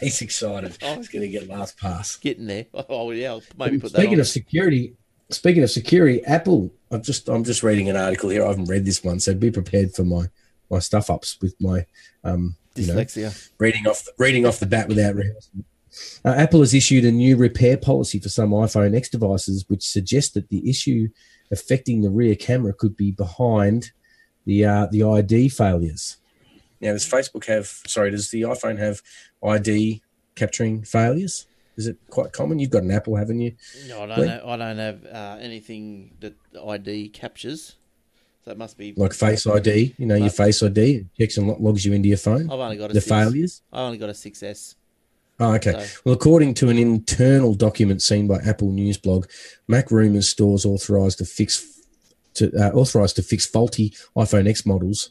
He's excited. I was going to get LastPass. Getting there. Oh yeah. I'll maybe put that. Speaking of security, Apple. I'm just reading an article here. I haven't read this one, so be prepared for my stuff ups with my dyslexia. Reading off the bat without rehearsing. Apple has issued a new repair policy for some iPhone X devices, which suggests that the issue affecting the rear camera could be behind the ID failures. Now, does the iPhone have ID capturing failures? Is it quite common? You've got an Apple, haven't you? No, I don't know. I don't have anything that ID captures. So it must be like Face ID, your Face ID, it checks and logs you into your phone. I've only got a 6S. Oh, okay. So, well, according to an internal document seen by Apple News blog, Mac Rumors stores authorized to fix faulty iPhone X models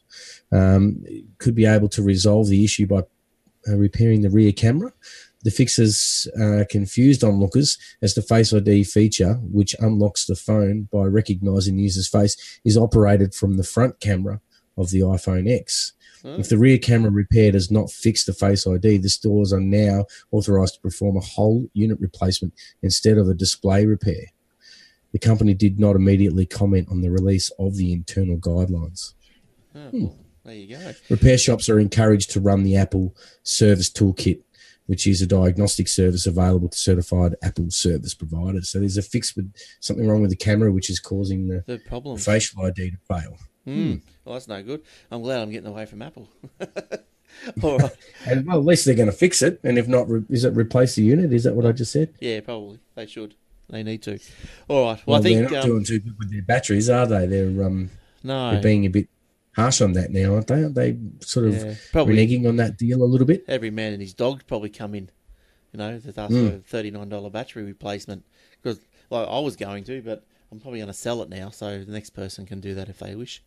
could be able to resolve the issue by repairing the rear camera. The fixes confused onlookers as the Face ID feature, which unlocks the phone by recognizing the user's face, is operated from the front camera of the iPhone X. If the rear camera repair does not fix the Face ID, the stores are now authorised to perform a whole unit replacement instead of a display repair. The company did not immediately comment on the release of the internal guidelines. Oh, there you go. Repair shops are encouraged to run the Apple Service Toolkit, which is a diagnostic service available to certified Apple service providers. So there's a fix with something wrong with the camera, which is causing the problem. The facial ID to fail. Well, that's no good. I'm glad I'm getting away from Apple. All right. And, well, at least they're going to fix it. And if not, is it replace the unit? Is that what I just said? Yeah, probably. They should. They need to. All right. Well, I think they're not doing too good with their batteries, are they? They're no. They're being a bit harsh on that now, aren't they? Aren't they sort of reneging on that deal a little bit? Every man and his dog probably come in, you know, that ask for a $39 battery replacement, because I was going to, but I'm probably going to sell it now, so the next person can do that if they wish.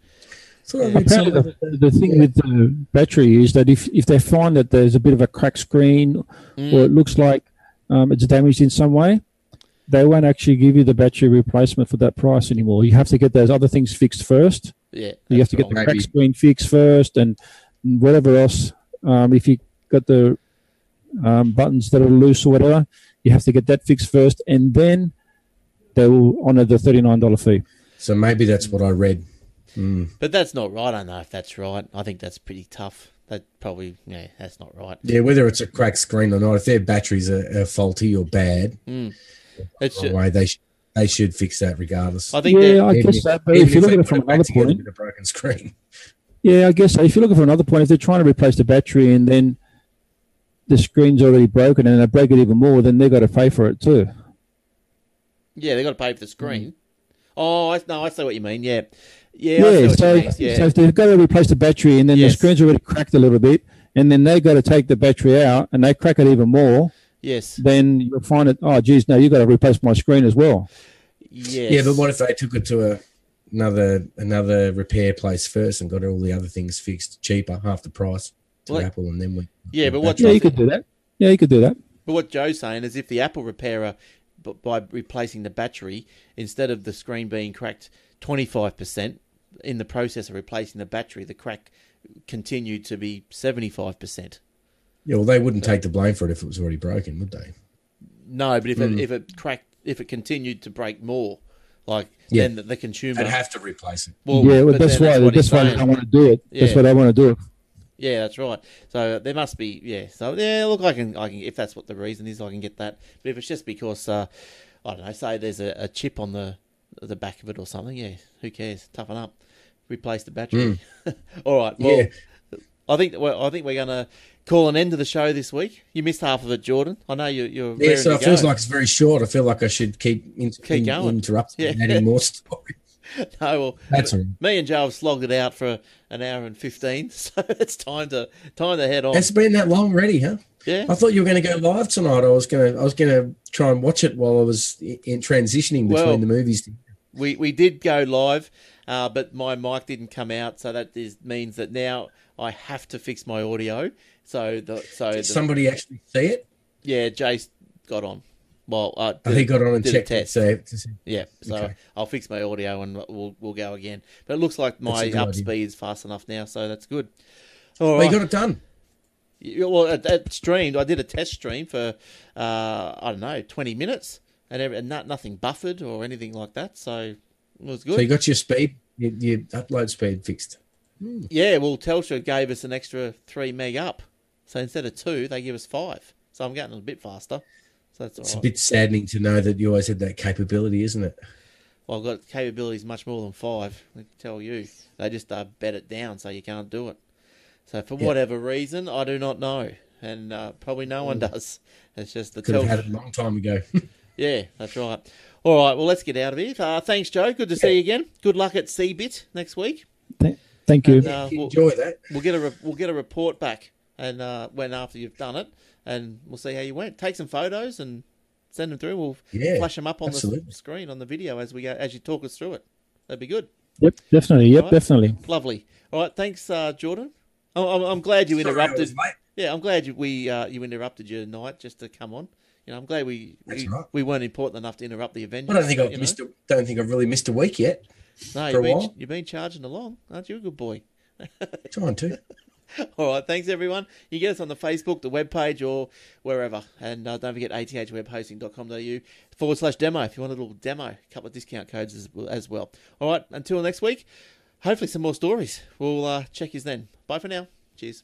So the thing with the battery is that if they find that there's a bit of a cracked screen or it looks like it's damaged in some way, they won't actually give you the battery replacement for that price anymore. You have to get those other things fixed first. Yeah, you have to get the cracked screen fixed first and whatever else. If you got the buttons that are loose or whatever, you have to get that fixed first, and then they will honour the $39 fee. So maybe that's what I read. But that's not right. I don't know if that's right. I think that's pretty tough. That probably, that's not right. Yeah, whether it's a cracked screen or not, if their batteries are faulty or bad, they should fix that regardless. I think I guess that. But if you look at it from another point, a broken screen. Yeah, I guess so. If you look at it from another point, if they're trying to replace the battery and then the screen's already broken and they break it even more, then they've got to pay for it too. Yeah, they've got to pay for the screen. Oh, no, I see what you mean, so if they've got to replace the battery and then the screen's already cracked a little bit and then they've got to take the battery out and they crack it even more, then you'll find it, oh, geez, no, you've got to replace my screen as well. Yes. Yeah, but what if they took it to another repair place first and got all the other things fixed cheaper, half the price to Apple, and then we... Yeah, but what... you could do that. Yeah, you could do that. But what Joe's saying is if the Apple repairer... But by replacing the battery, instead of the screen being cracked 25%, in the process of replacing the battery, the crack continued to be 75%. Yeah, well, they wouldn't take the blame for it if it was already broken, would they? No, but if it continued to break more, then the consumer would have to replace it. Well, yeah, well, that's why they don't want to do it. Yeah. That's why they want to do it. Yeah, that's right. So there must be, look, I can, if that's what the reason is, I can get that. But if it's just because, I don't know, say there's a chip on the back of it or something, who cares? Toughen up, replace the battery. All right. Well, I think we're going to call an end to the show this week. You missed half of it, Jordan. I know you're. Yeah, so it feels like it's very short. I feel like I should keep going, interrupting, adding more stories. No, well, that's me and Joe have slogged it out for an hour and 15, so it's time to head on. It's been that long already, huh? Yeah. I thought you were going to go live tonight. I was going to try and watch it while I was in transitioning between the movies. We did go live, but my mic didn't come out, so that means that now I have to fix my audio. Did somebody actually see it? Yeah, Jace got on. Well, he got on and checked it. So I'll fix my audio and we'll go again. But it looks like my up speed is fast enough now, so that's good. All right. You got it done. Well, it streamed. I did a test stream for, 20 minutes and nothing buffered or anything like that, so it was good. So you got your speed, your upload speed fixed. Yeah, well, Telstra gave us an extra 3 meg up. So instead of 2, they give us 5. So I'm getting a bit faster. So it's a bit saddening to know that you always had that capability, isn't it? Well, I've got capabilities much more than 5, I can tell you. They just bet it down, so you can't do it. So for whatever reason, I do not know, and probably no one does. It's just the Could have had it a long time ago. Yeah, that's right. All right, well, let's get out of here. Thanks, Joe. Good to see you again. Good luck at CeBIT next week. Thank you. Enjoy that. We'll get a report back and when after you've done it, and we'll see how you went. Take some photos and send them through. We'll flash them up on the screen on the video as we go, as you talk us through it. That'd be good. Yep, definitely. Yep, definitely. Lovely. All right, thanks, Jordan. I'm glad you interrupted. Yeah, I'm glad you interrupted your night just to come on. You know, I'm glad we weren't important enough to interrupt the Avengers. I don't think I've missed. Don't think I've really missed a week yet. No, you've been charging along, aren't you? A good boy. Trying to. All right, thanks everyone. You can get us on the Facebook, the webpage, or wherever. And don't forget athwebhosting.com.au/demo if you want a little demo. A couple of discount codes as well. All right, until next week, hopefully some more stories. We'll check you then. Bye for now. Cheers.